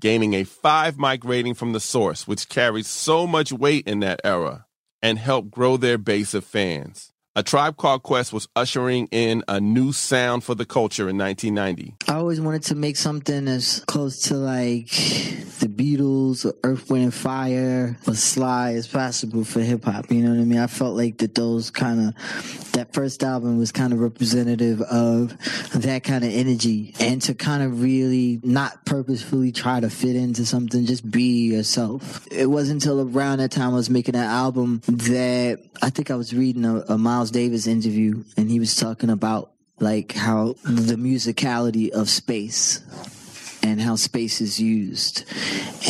gaining a five mic rating from the source, which carried so much weight in that era, and helped grow their base of fans. A Tribe Called Quest was ushering in a new sound for the culture in nineteen ninety. I always wanted to make something as close to like the Beatles or Earth, Wind and Fire or Sly as possible for hip hop. You know what I mean? I felt like that those kind of, that first album was kind of representative of that kind of energy, and to kind of really not purposefully try to fit into something, just be yourself. It wasn't until around that time I was making that album that I think I was reading a, a Miles Davis interview, and he was talking about like how the musicality of space and how space is used,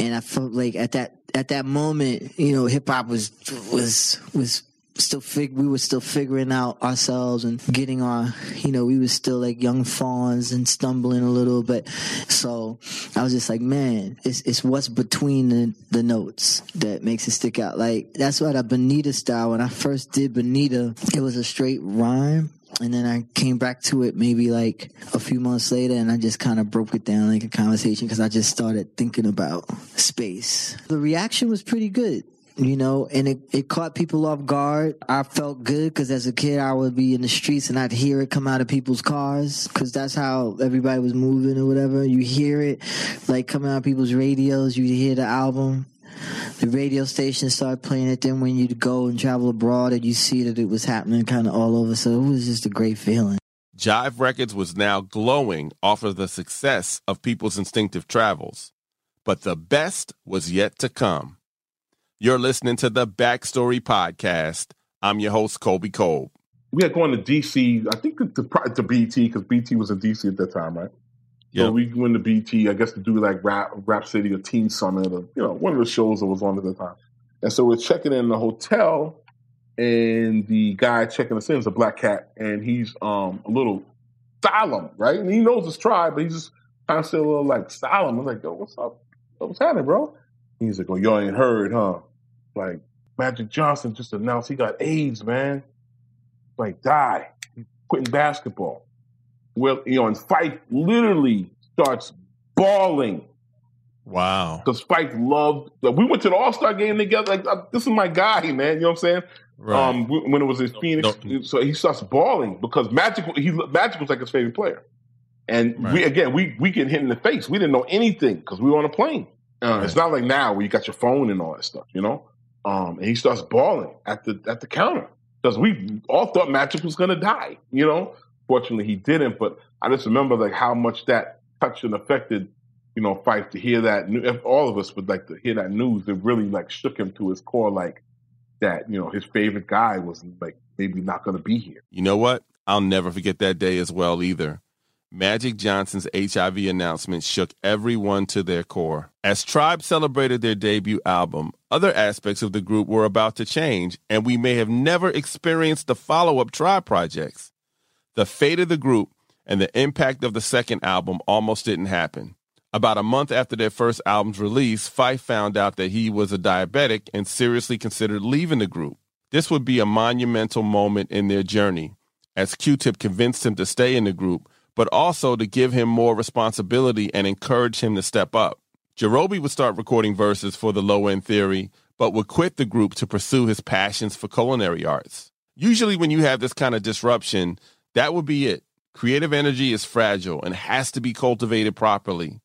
and I felt like at that at that moment, you know, hip hop was was was still fig we were still figuring out ourselves and getting our, you know, we were still like young fawns and stumbling a little bit. So I was just like, man, it's it's what's between the, the notes that makes it stick out. Like that's why the Bonita style, when I first did Bonita, it was a straight rhyme, and then I came back to it maybe like a few months later, and I just kind of broke it down like a conversation because I just started thinking about space. The reaction was pretty good, you know, and it, it caught people off guard. I felt good because as a kid, I would be in the streets and I'd hear it come out of people's cars because that's how everybody was moving or whatever. You hear it, like, coming out of people's radios. You hear the album. The radio stations started playing it. Then when you go and travel abroad, and you see that it was happening kind of all over. So it was just a great feeling. Jive Records was now glowing off of the success of People's Instinctive Travels. But the best was yet to come. You're listening to the Backstory Podcast. I'm your host, Colby Kolb. We had going to D C, I think to, to B T, because B T was in D C at that time, right? Yeah. So we went to B T, I guess, to do like Rap, Rap City or Teen Summit, or, you know, one of the shows that was on at the time. And so we're checking in the hotel, and the guy checking us in is a black cat, and he's um, a little solemn, right? And he knows his tribe, but he's just kind of still a little like solemn. I was like, yo, what's up? What's happening, bro? He's like, oh, y'all ain't heard, huh? Like, Magic Johnson just announced he got AIDS, man. Like, die. He's quitting basketball. Well, you know, and Phife literally starts bawling. Wow. Because Phife loved, like, we went to the All-Star game together. Like, uh, this is my guy, man. You know what I'm saying? Right. Um, when it was in Phoenix. Nope. So he starts bawling because Magic, he, Magic was like his favorite player. And right. we again, we, we get hit in the face. We didn't know anything because we were on a plane. Uh, right. It's not like now where you got your phone and all that stuff, you know? Um, and he starts bawling at the at the counter because we all thought Magic was going to die, you know? Fortunately, he didn't, but I just remember like how much that touched and affected, you know, Phife to hear that. If all of us would like to hear that news, it really like shook him to his core, like that, you know, his favorite guy was like maybe not going to be here. You know what? I'll never forget that day as well either. Magic Johnson's H I V announcement shook everyone to their core. As Tribe celebrated their debut album, other aspects of the group were about to change, and we may have never experienced the follow-up Tribe projects. The fate of the group and the impact of the second album almost didn't happen. About a month after their first album's release, Phife found out that he was a diabetic and seriously considered leaving the group. This would be a monumental moment in their journey, as Q-Tip convinced him to stay in the group, but also to give him more responsibility and encourage him to step up. Jarobi would start recording verses for The Low End Theory, but would quit the group to pursue his passions for culinary arts. Usually when you have this kind of disruption, that would be it. Creative energy is fragile and has to be cultivated properly.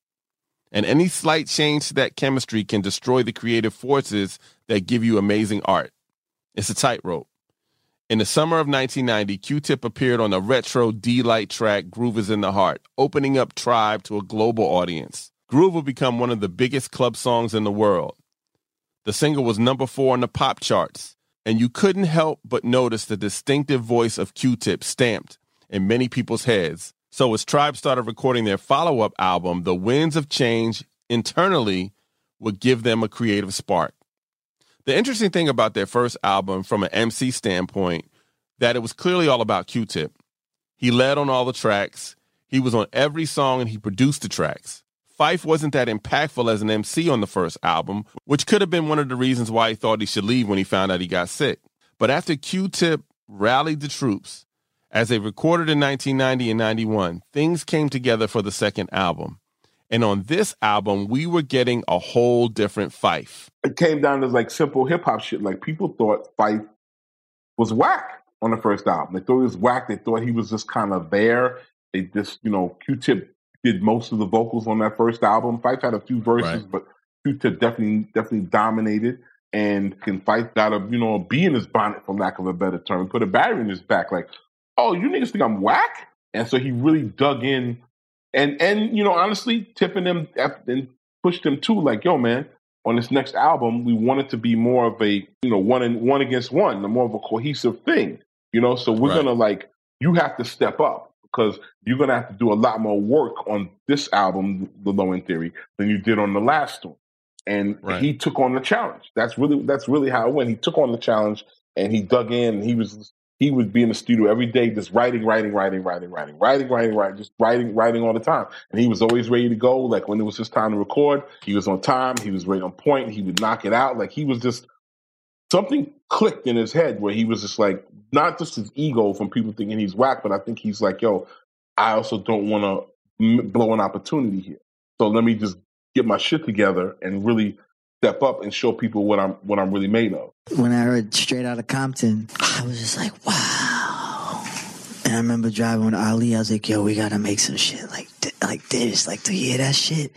And any slight change to that chemistry can destroy the creative forces that give you amazing art. It's a tightrope. In the summer of nineteen ninety, Q-Tip appeared on the retro D-Light track Groove is in the Heart, opening up Tribe to a global audience. Groove would become one of the biggest club songs in the world. The single was number four on the pop charts, and you couldn't help but notice the distinctive voice of Q-Tip stamped in many people's heads. So as Tribe started recording their follow-up album, the winds of change internally would give them a creative spark. The interesting thing about their first album from an M C standpoint, that it was clearly all about Q-Tip. He led on all the tracks. He was on every song and he produced the tracks. Phife wasn't that impactful as an M C on the first album, which could have been one of the reasons why he thought he should leave when he found out he got sick. But after Q-Tip rallied the troops, as they recorded in nineteen ninety and ninety-one, things came together for the second album. And on this album, we were getting a whole different Phife. It came down to like simple hip hop shit. Like people thought Phife was whack on the first album. They thought he was whack. They thought he was just kind of there. They just, you know, Q-Tip did most of the vocals on that first album. Phife had a few verses, right. But Q-Tip definitely, definitely dominated. And Phife got a, you know, a bee in his bonnet, for lack of a better term, put a battery in his back. Like, oh, you niggas think I'm whack? And so he really dug in. And, and you know, honestly, tipping them and pushed them too, like, yo, man, on this next album, we want it to be more of a, you know, one and one against one, more of a cohesive thing, you know? So we're right. going to, like, you have to step up because you're going to have to do a lot more work on this album, The Low End Theory, than you did on the last one. And right. he took on the challenge. That's really that's really how it went. He took on the challenge and he dug in and he was He would be in the studio every day just writing, writing, writing, writing, writing, writing, writing, writing, just writing, writing all the time. And he was always ready to go. Like when it was his time to record, he was on time. He was right on point. He would knock it out. Like he was just, something clicked in his head where he was just like, not just his ego from people thinking he's whack, but I think he's like, yo, I also don't want to blow an opportunity here. So let me just get my shit together and really step up and show people what I'm what I'm really made of. When I heard Straight Outta Compton, I was just like, wow. And I remember driving with Ali. I was like, yo, we gotta make some shit like th- like this, like to hear that shit.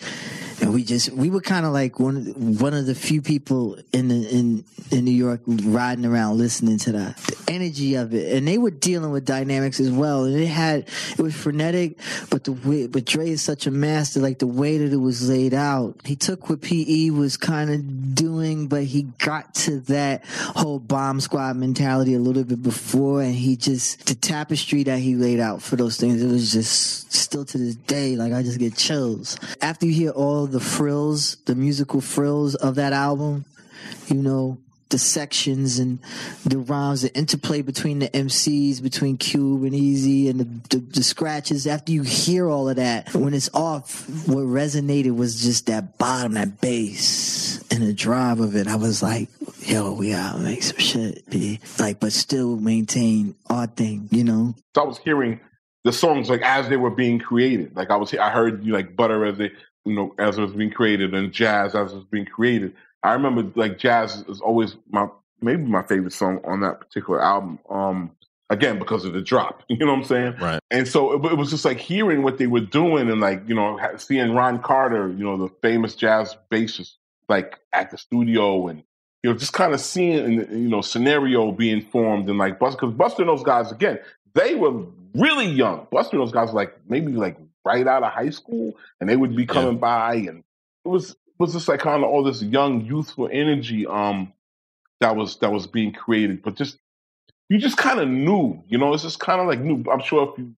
And we just we were kind of like one of the, one of the few people in the, in in New York riding around listening to that, the energy of it. And they were dealing with dynamics as well. And it had it was frenetic, but the way, but Dre is such a master. Like the way that it was laid out, he took what P E was kind of doing, but he got to that whole Bomb Squad mentality a little bit before. And he just the tapestry that he laid out for those things. It was just still to this day, like I just get chills after you hear all the frills, the musical frills of that album, you know, the sections and the rhymes, the interplay between the M Cs, between Cube and Easy, and the, the, the scratches. After you hear all of that, when it's off, what resonated was just that bottom, that bass, and the drive of it. I was like, yo, we gotta make some shit, B. Like, but still maintain our thing, you know? So I was hearing the songs like as they were being created. Like I was, I heard you know, like Butter as they, you know, as it was being created, and Jazz as it was being created. I remember like Jazz is always my maybe my favorite song on that particular album. Um, again, because of the drop, you know what I'm saying? Right. And so it, it was just like hearing what they were doing and like, you know, seeing Ron Carter, you know, the famous jazz bassist, like at the studio, and you know, just kind of seeing, you know, Scenario being formed, and like Busta, because Busta and those guys, again, they were really young. Busta and those guys were like maybe like right out of high school, and they would be coming yeah. by, and it was. was just like kind of all this young, youthful energy um, that was that was being created. But just, you just kind of knew, you know, it's just kind of like new. I'm sure if you,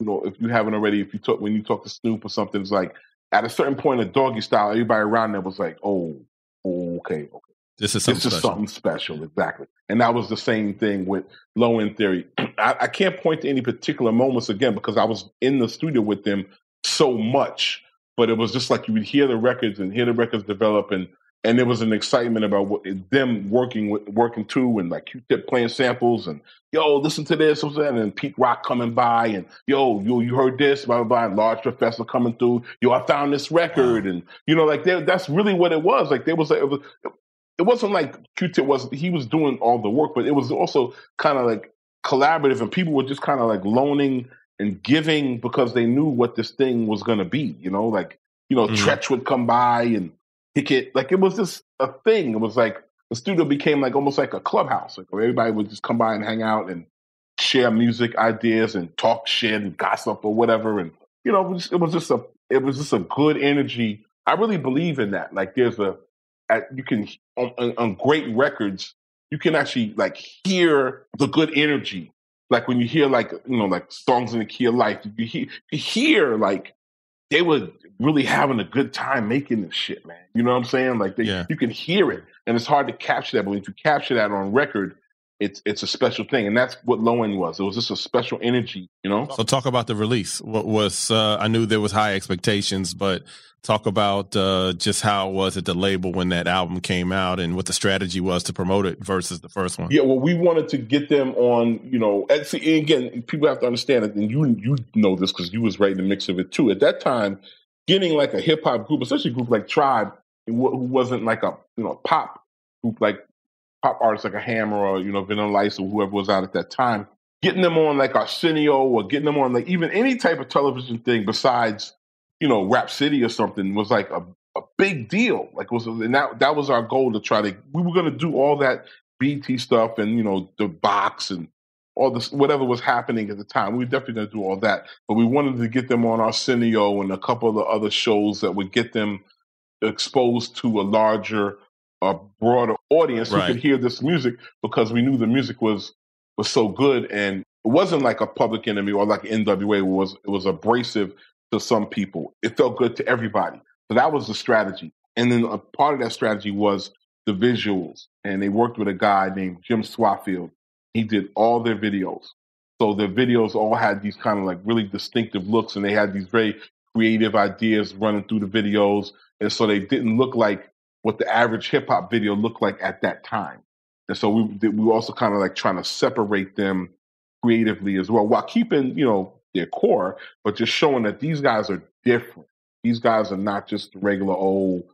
you know, if you haven't already, if you talk, when you talk to Snoop or something, it's like at a certain point of Doggy Style, everybody around there was like, oh, oh okay, okay. This is something this is special. something special, exactly. And that was the same thing with Low End Theory. I, I can't point to any particular moments again because I was in the studio with them so much. But it was just like you would hear the records and hear the records develop, and, and there was an excitement about what, them working with, working too, and like Q-Tip playing samples and yo, listen to this, and then Pete Rock coming by, and yo, you you heard this, blah blah blah, Large Professor coming through, yo, I found this record, and you know, like they, that's really what it was. Like there was, it was, it wasn't like Q-Tip was he was doing all the work, but it was also kind of like collaborative, and people were just kind of like loaning and giving because they knew what this thing was going to be, you know, like, you know, mm-hmm. Tretch would come by and pick it. Like, it was just a thing. It was like the studio became like almost like a clubhouse, like where everybody would just come by and hang out and share music ideas and talk shit and gossip or whatever. And, you know, it was, it was just a, it was just a good energy. I really believe in that. Like there's a, you can, on, on great records, you can actually like hear the good energy. Like when you hear like, you know, like Songs in the Key of Life, you hear, you hear like they were really having a good time making this shit, man. You know what I'm saying? Like they, yeah. you can hear it, and it's hard to capture that. But if you capture that on record, it's it's a special thing, and that's what Low End was. It was just a special energy, you know. So talk about the release. What was uh, I knew there was high expectations, but talk about uh, just how was it the label when that album came out, and what the strategy was to promote it versus the first one. Yeah, well, we wanted to get them on, you know. And see, again, people have to understand it, and you you know this because you was right in the mix of it too. At that time, getting like a hip hop group, especially a group like Tribe, who wasn't like a you know pop group like. pop artists like a Hammer or, you know, Vanilla Ice or whoever was out at that time, getting them on like Arsenio or getting them on like even any type of television thing besides, you know, Rap City or something was like a, a big deal. Like it was, and that, that was our goal to try to, we were going to do all that B T stuff and, you know, the box and all this, whatever was happening at the time. We were definitely going to do all that, but we wanted to get them on Arsenio and a couple of the other shows that would get them exposed to a larger a broader audience right. who could hear this music, because we knew the music was was so good, and it wasn't like a Public Enemy or like N W A. It was it was abrasive to some people. It felt good to everybody. So that was the strategy. And then a part of that strategy was the visuals. And they worked with a guy named Jim Swatfield. He did all their videos. So their videos all had these kind of like really distinctive looks, and they had these very creative ideas running through the videos. And so they didn't look like what the average hip hop video looked like at that time. And so we we were also kind of like trying to separate them creatively as well, while keeping, you know, their core, but just showing that these guys are different. These guys are not just regular old,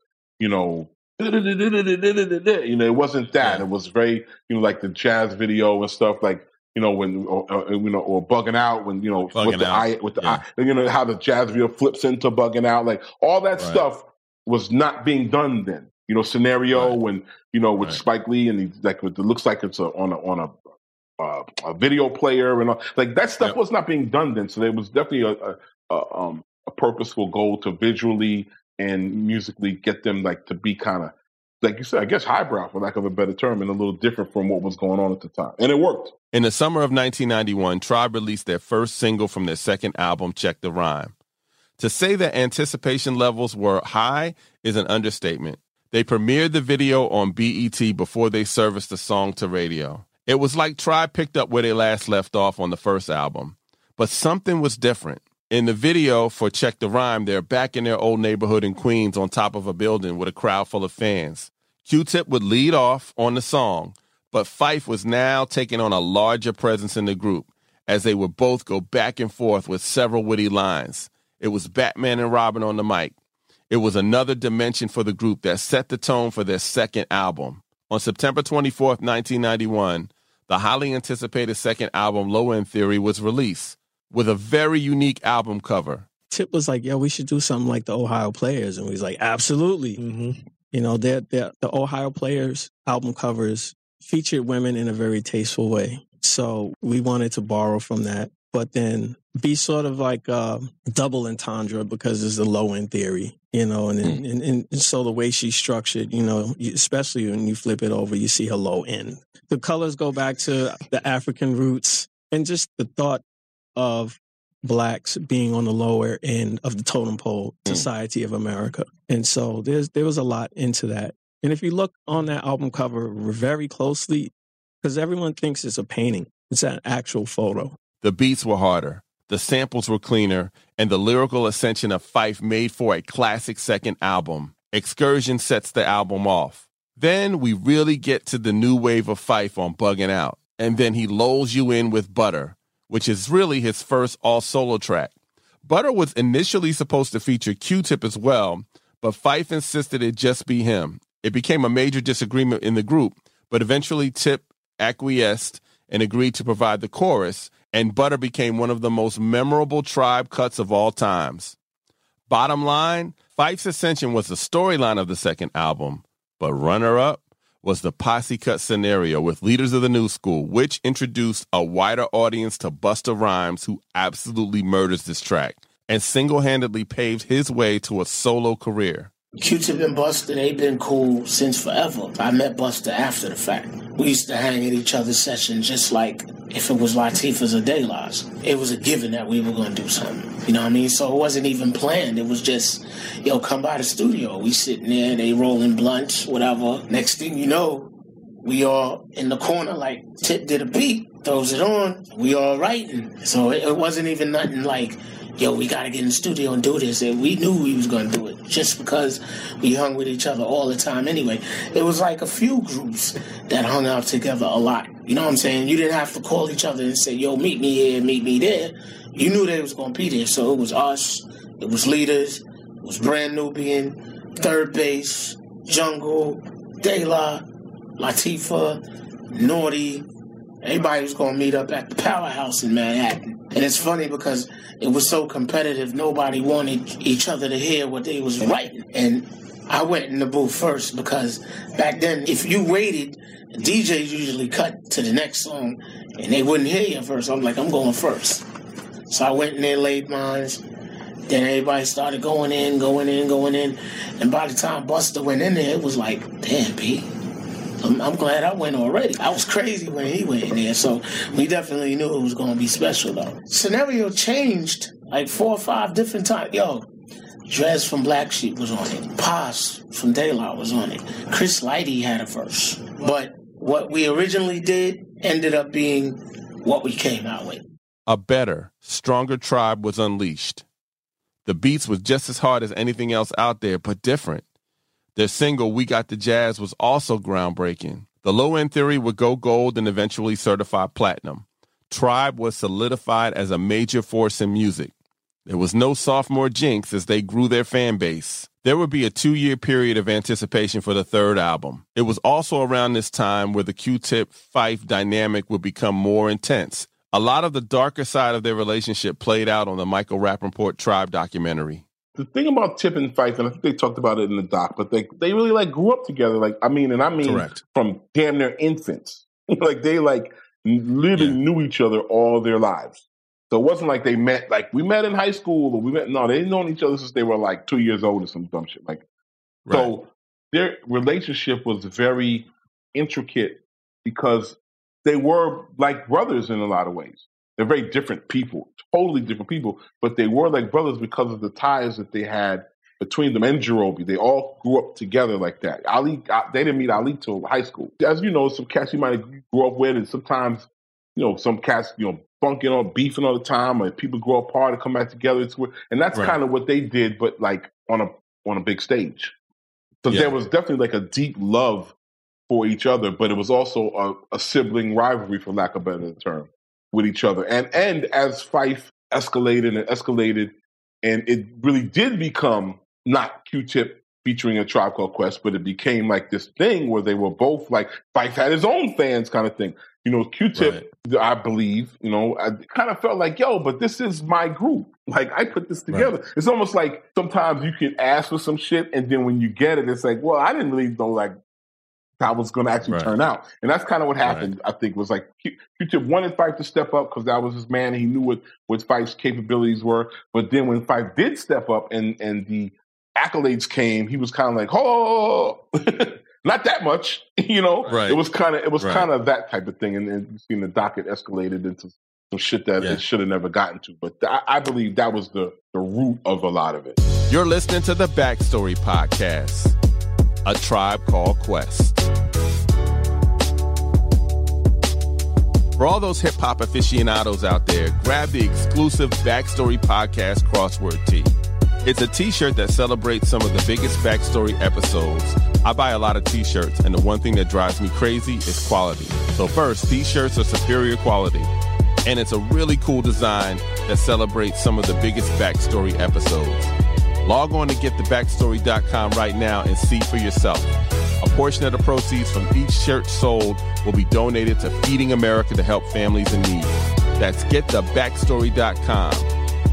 you know, you know, it wasn't that. It was very, you know, like the Jazz video and stuff, like, you know, when, or, or, you know, or Bugging Out, when, you know, with the eye, with the eye, you know, how the Jazz video flips into Bugging Out, like all that stuff was not being done then. You know, Scenario right. and, you know, with right. Spike Lee and he, like it looks like it's a, on a on a, uh, a video player and all. Like that stuff yep. was not being done then. So there was definitely a, a, a, um, a purposeful goal to visually and musically get them like to be kind of, like you said, I guess highbrow for lack of a better term, and a little different from what was going on at the time. And it worked. In the summer of nineteen ninety-one, Tribe released their first single from their second album, Check the Rhyme. To say that anticipation levels were high is an understatement. They premiered the video on B E T before they serviced the song to radio. It was like Tribe picked up where they last left off on the first album, but something was different. In the video for Check the Rhyme, they're back in their old neighborhood in Queens on top of a building with a crowd full of fans. Q-Tip would lead off on the song, but Phife was now taking on a larger presence in the group as they would both go back and forth with several witty lines. It was Batman and Robin on the mic. It was another dimension for the group that set the tone for their second album. On September twenty-fourth, nineteen ninety-one, the highly anticipated second album, Low End Theory, was released with a very unique album cover. Tip was like, yo, we should do something like the Ohio Players. And we was like, absolutely. Mm-hmm. You know, they're, they're, the Ohio Players album covers featured women in a very tasteful way. So we wanted to borrow from that, but then be sort of like a double entendre because it's the Low End Theory, you know, and, mm. and, and, and so the way she's structured, you know, especially when you flip it over, you see her low end. The colors go back to the African roots and just the thought of Blacks being on the lower end of the totem pole society mm. of America. And so there's, there was a lot into that. And if you look on that album cover very closely, because everyone thinks it's a painting, it's an actual photo. The beats were harder, the samples were cleaner, and the lyrical ascension of Phife made for a classic second album. Excursion sets the album off. Then we really get to the new wave of Phife on Buggin' Out. And then he lulls you in with Butter, which is really his first all-solo track. Butter was initially supposed to feature Q-Tip as well, but Phife insisted it just be him. It became a major disagreement in the group, but eventually Tip acquiesced and agreed to provide the chorus, and Butter became one of the most memorable Tribe cuts of all times. Bottom line, Fife's ascension was the storyline of the second album, but runner-up was the posse cut Scenario with Leaders of the New School, which introduced a wider audience to Busta Rhymes, who absolutely murders this track and single-handedly paved his way to a solo career. Q-Tip and Busta, they've been cool since forever. I met Busta after the fact. We used to hang at each other's sessions just like if it was Latifah's or De La's. It was a given that we were going to do something. You know what I mean? So it wasn't even planned. It was just, yo, come by the studio. We sitting there, they rolling blunts, whatever. Next thing you know, we all in the corner, like Tip did a beat, throws it on, we all writing. So it, it wasn't even nothing like, yo, we got to get in the studio and do this. And we knew we was going to do it just because we hung with each other all the time anyway. It was like a few groups that hung out together a lot. You know what I'm saying? You didn't have to call each other and say, yo, meet me here, meet me there. You knew they was going to be there. So it was us, it was Leaders, it was Brand Nubian, Third Base, Jungle, De La, Latifah, Naughty. Everybody was going to meet up at the Powerhouse in Manhattan. And it's funny because it was so competitive, nobody wanted each other to hear what they was writing. And I went in the booth first because back then, if you waited, D Js usually cut to the next song and they wouldn't hear you first. I'm like, I'm going first. So I went in there, laid mine. Then everybody started going in, going in, going in. And by the time Busta went in there, it was like, damn, B. I'm, I'm glad I went already. I was crazy when he went in there, so we definitely knew it was going to be special, though. Scenario changed like four or five different times. Yo, Drez from Black Sheep was on it. Paz from De La was on it. Chris Lighty had a verse. But what we originally did ended up being what we came out with. A better, stronger Tribe was unleashed. The beats was just as hard as anything else out there, but different. Their single, We Got the Jazz, was also groundbreaking. The Low End Theory would go gold and eventually certify platinum. Tribe was solidified as a major force in music. There was no sophomore jinx as they grew their fan base. There would be a two-year period of anticipation for the third album. It was also around this time where the Q-Tip Phife dynamic would become more intense. A lot of the darker side of their relationship played out on the Michael Rappaport Tribe documentary. The thing about Tip and Phife, and I think they talked about it in the doc, but they, they really, like, grew up together. Like, I mean, and I mean Correct. From damn near infants. Like, they, like, literally yeah. knew each other all their lives. So it wasn't like they met, like, we met in high school or we met. No, they've known each other since they were, like, two years old or some dumb shit. Like, right. So their relationship was very intricate because they were like brothers in a lot of ways. They're very different people, totally different people, but they were like brothers because of the ties that they had between them and Jarobi. They all grew up together like that. Ali, they didn't meet Ali till high school. As you know, some cats you might grow up with, and sometimes, you know, some cats, you know, bunking on, beefing all the time, or people grow apart and come back together. To, and that's right. kind of what they did, but like on a on a big stage. So yeah. there was definitely like a deep love for each other, but it was also a, a sibling rivalry, for lack of a better term, with each other. And and as Phife escalated and escalated, and it really did become not Q-Tip featuring A Tribe Called Quest, but it became like this thing where they were both like, Phife had his own fans kind of thing. You know, Q-Tip, right. I believe, you know, I kind of felt like, yo, but this is my group. Like, I put this together. Right. It's almost like sometimes you can ask for some shit, and then when you get it, it's like, well, I didn't really know, like, how was going to actually right. turn out. And that's kind of what happened, right. I think, was like Q- Q-Tip wanted Phife to step up because that was his man. And he knew what, what Fife's capabilities were. But then when Phife did step up and, and the accolades came, he was kind of like, oh, not that much, you know? Right. It was kind of it was right. kind of that type of thing. And then you seen the docket escalated into some shit that yeah. it should have never gotten to. But th- I believe that was the, the root of a lot of it. You're listening to the Backstory Podcast, A Tribe Called Quest. For all those hip-hop aficionados out there, grab the exclusive Backstory Podcast Crossword Tee. It's a t-shirt that celebrates some of the biggest Backstory episodes. I buy a lot of t-shirts, and the one thing that drives me crazy is quality. So first, these shirts are superior quality. And it's a really cool design that celebrates some of the biggest Backstory episodes. Log on to get the backstory dot com right now and see for yourself. A portion of the proceeds from each shirt sold will be donated to Feeding America to help families in need. That's get the backstory dot com.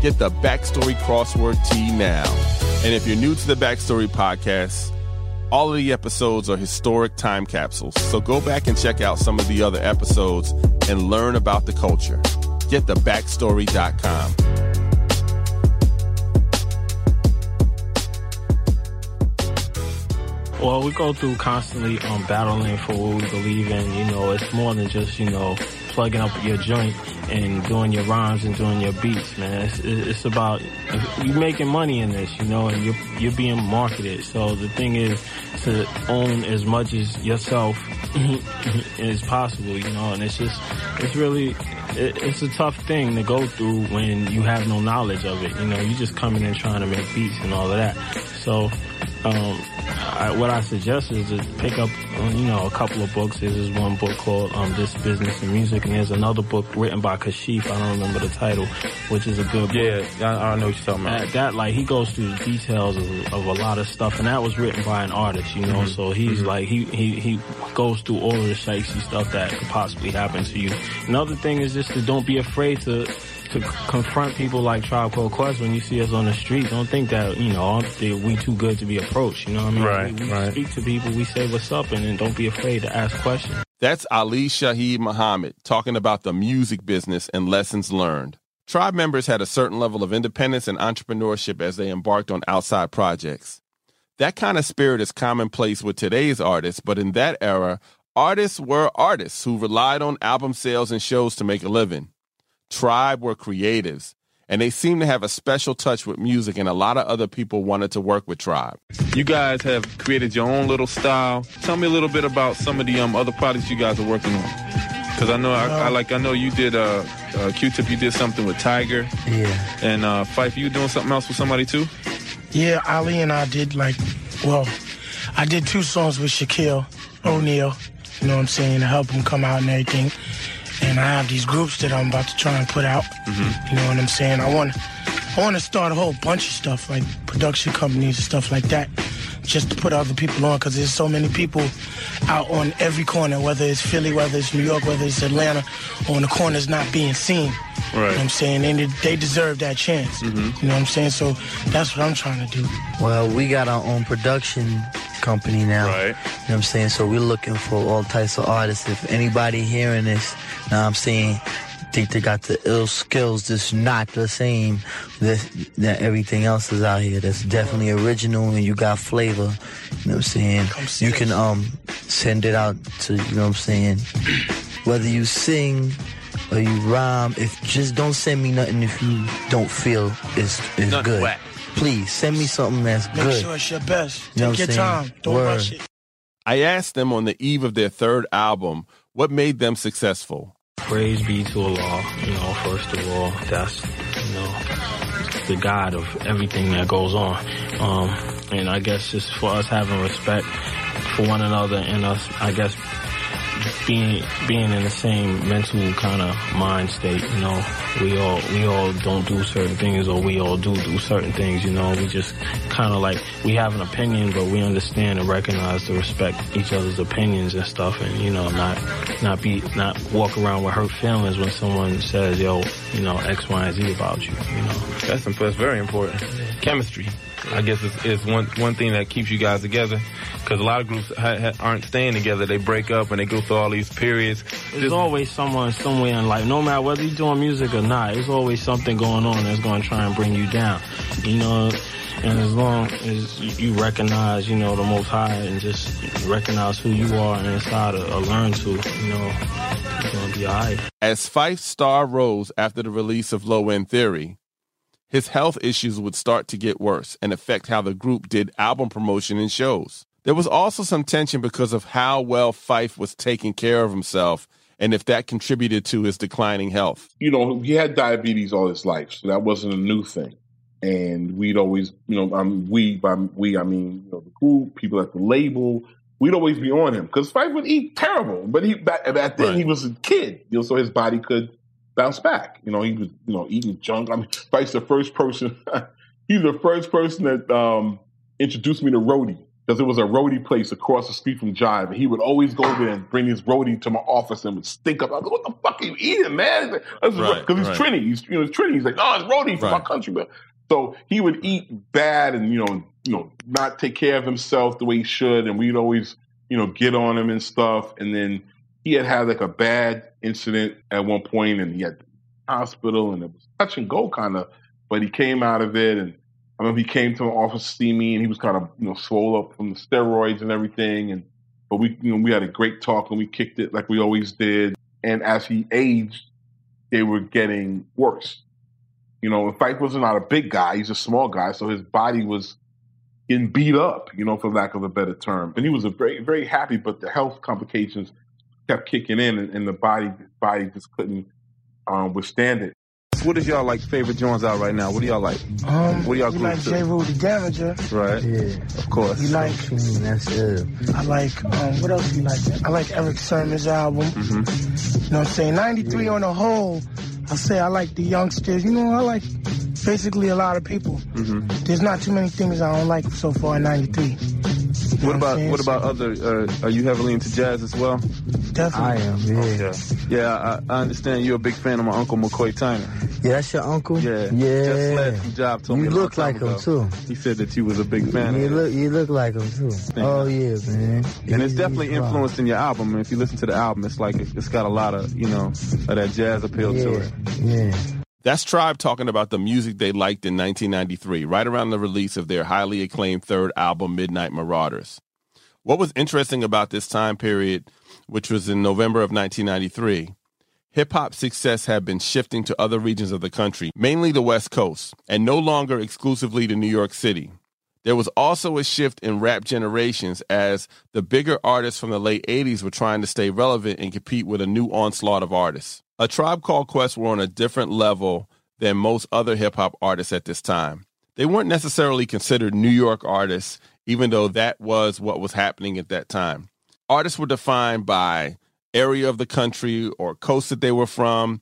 Get the Backstory Crossword Tee now. And if you're new to the Backstory Podcast, all of the episodes are historic time capsules. So go back and check out some of the other episodes and learn about the culture. get the backstory dot com. Well, we go through constantly um, battling for what we believe in. You know, it's more than just, you know, plugging up your joint and doing your rhymes and doing your beats, man. It's, it's about you making money in this, you know, and you're, you're being marketed. So the thing is to own as much as yourself as possible, you know, and it's just, it's really, it, it's a tough thing to go through when you have no knowledge of it. You know, you're just coming in trying to make beats and all of that. So, um, I, what I suggest is to pick up, you know, a couple of books. There's one book called um, This Business and Music, and there's another book written by Kashif. I don't remember the title, which is a good book. Yeah, I, I know what you're talking about. That, that, like, he goes through the details of, of a lot of stuff, and that was written by an artist, you know, mm-hmm. so he's mm-hmm. like, he, he, he goes through all of the shakesy stuff that could possibly happen to you. Another thing is just to don't be afraid to... to confront people like Tribe Called Quest when you see us on the street. Don't think that, you know, we too good to be approached. You know what I mean? Right, we we right. speak to people, we say what's up, and then don't be afraid to ask questions. That's Ali Shaheed Muhammad talking about the music business and lessons learned. Tribe members had a certain level of independence and entrepreneurship as they embarked on outside projects. That kind of spirit is commonplace with today's artists, but in that era, artists were artists who relied on album sales and shows to make a living. Tribe were creatives, and they seem to have a special touch with music, and a lot of other people wanted to work with Tribe. You guys have created your own little style. Tell me a little bit about some of the um, other products you guys are working on, because I know I, I like I know you did uh, uh, Q-Tip. You did something with Tiger, yeah, and uh, Phife. You doing something else with somebody too? Yeah, Ali and I did like well, I did two songs with Shaquille O'Neal. You know what I'm saying, to help him come out and everything. And I have these groups that I'm about to try and put out. Mm-hmm. You know what I'm saying? I want, I want to start a whole bunch of stuff, like production companies and stuff like that, just to put other people on, because there's so many people out on every corner, whether it's Philly, whether it's New York, whether it's Atlanta, on the corners not being seen. Right. You know what I'm saying? And they deserve that chance. Mm-hmm. You know what I'm saying? So that's what I'm trying to do. Well, we got our own production company now. Right. You know what I'm saying? So we're looking for all types of artists. If anybody hearing this, you know what I'm saying, think they got the ill skills, that's not the same that, that everything else is out here. That's definitely original and you got flavor. You know what I'm saying? You can um send it out to, you know what I'm saying, whether you sing or you rhyme. If just don't send me nothing if you don't feel it's, it's good. Whack. please send me something that's Make good. Make sure it's your best. Take you know your time. Don't Word. rush it. I asked them on the eve of their third album what made them successful. Praise be to Allah, you know, first of all, that's, you know, the God of everything that goes on. Um, and I guess just for us having respect for one another and us, I guess, being being in the same mental kind of mind state, you know, we all we all don't do certain things, or we all do do certain things, you know. We just kind of like, we have an opinion, but we understand and recognize to respect each other's opinions and stuff, and you know, not not be not walk around with hurt feelings when someone says, yo, you know, X, Y, and Z about you, you know. That's important. Very important. Chemistry. I guess it's, it's one one thing that keeps you guys together, because a lot of groups ha, ha, aren't staying together. They break up and they go through all these periods. There's Just, always someone somewhere in life, no matter whether you're doing music or not, there's always something going on that's going to try and bring you down, you know. And as long as you recognize, you know, the Most High, and just recognize who you are and inside, or, or learn to, you know, you're going to be all right. As Phife's star rose after the release of Low End Theory, his health issues would start to get worse and affect how the group did album promotion and shows. There was also some tension because of how well Phife was taking care of himself, and if that contributed to his declining health. You know, he had diabetes all his life, so that wasn't a new thing. And we'd always, you know, I mean, we, by we, I mean, you know, the group, people at the label, we'd always be on him, because Phife would eat terrible. But he, back, back then, right. He was a kid, you know, so his body could bounce back. You know, he was, you know, eating junk. I mean, Phife's the first person, he's the first person that um, introduced me to roadie, because it was a roadie place across the street from Jive. And he would always go there and bring his roadie to my office and would stink up. I was like, what the fuck are you eating, man? Because right, he's right. Trini. He's, you know, he's Trini. He's like, oh, it's roadie from right. my country, man. So he would eat bad and, you know, you know, not take care of himself the way he should. And we'd always, you know, get on him and stuff. And then he had had like a bad incident at one point, and he had hospital, and it was touch and go kind of, but he came out of it. And I remember he came to my office to see me, and he was kind of, you know, swole up from the steroids and everything. And, but we, you know, we had a great talk, and we kicked it like we always did. And as he aged, they were getting worse. You know, and Phife was not a big guy. He's a small guy. So his body was getting beat up, you know, for lack of a better term. And he was a very, very happy, but the health complications kept kicking in, and, and the body body just couldn't um, withstand it. What is y'all like favorite joints out right now? What do y'all like? Um, what do y'all we like? J Rule the Damager. Right. Yeah. Of course. You like? That's it. I like. Um, what else do you like? I like Eric Sermon's album. Mm-hmm. You know what I'm saying? ninety-three yeah. on the whole. I say I like the youngsters. You know, I like basically a lot of people. Mm-hmm. There's not too many things I don't like so far in ninety-three. You what about what about other? Uh, are you heavily into jazz as well? Definitely, I am. Yeah, okay. yeah. I, I understand you're a big fan of my uncle McCoy Tyner. Yeah, that's your uncle. Yeah, yeah. Just last job told you me. You look like him ago. Too. He said that you was a big fan. You of look, him. you look like him too. Thank oh you. yeah, man. And it's definitely influenced in your album. And if you listen to the album, it's like it's got a lot of you know of that jazz appeal yeah. to it. Yeah. That's Tribe talking about the music they liked in nineteen ninety-three, right around the release of their highly acclaimed third album, Midnight Marauders. What was interesting about this time period, which was in November of nineteen ninety-three, hip-hop success had been shifting to other regions of the country, mainly the West Coast, and no longer exclusively to New York City. There was also a shift in rap generations, as the bigger artists from the late eighties were trying to stay relevant and compete with a new onslaught of artists. A Tribe Called Quest were on a different level than most other hip-hop artists at this time. They weren't necessarily considered New York artists, even though that was what was happening at that time. Artists were defined by area of the country or coast that they were from,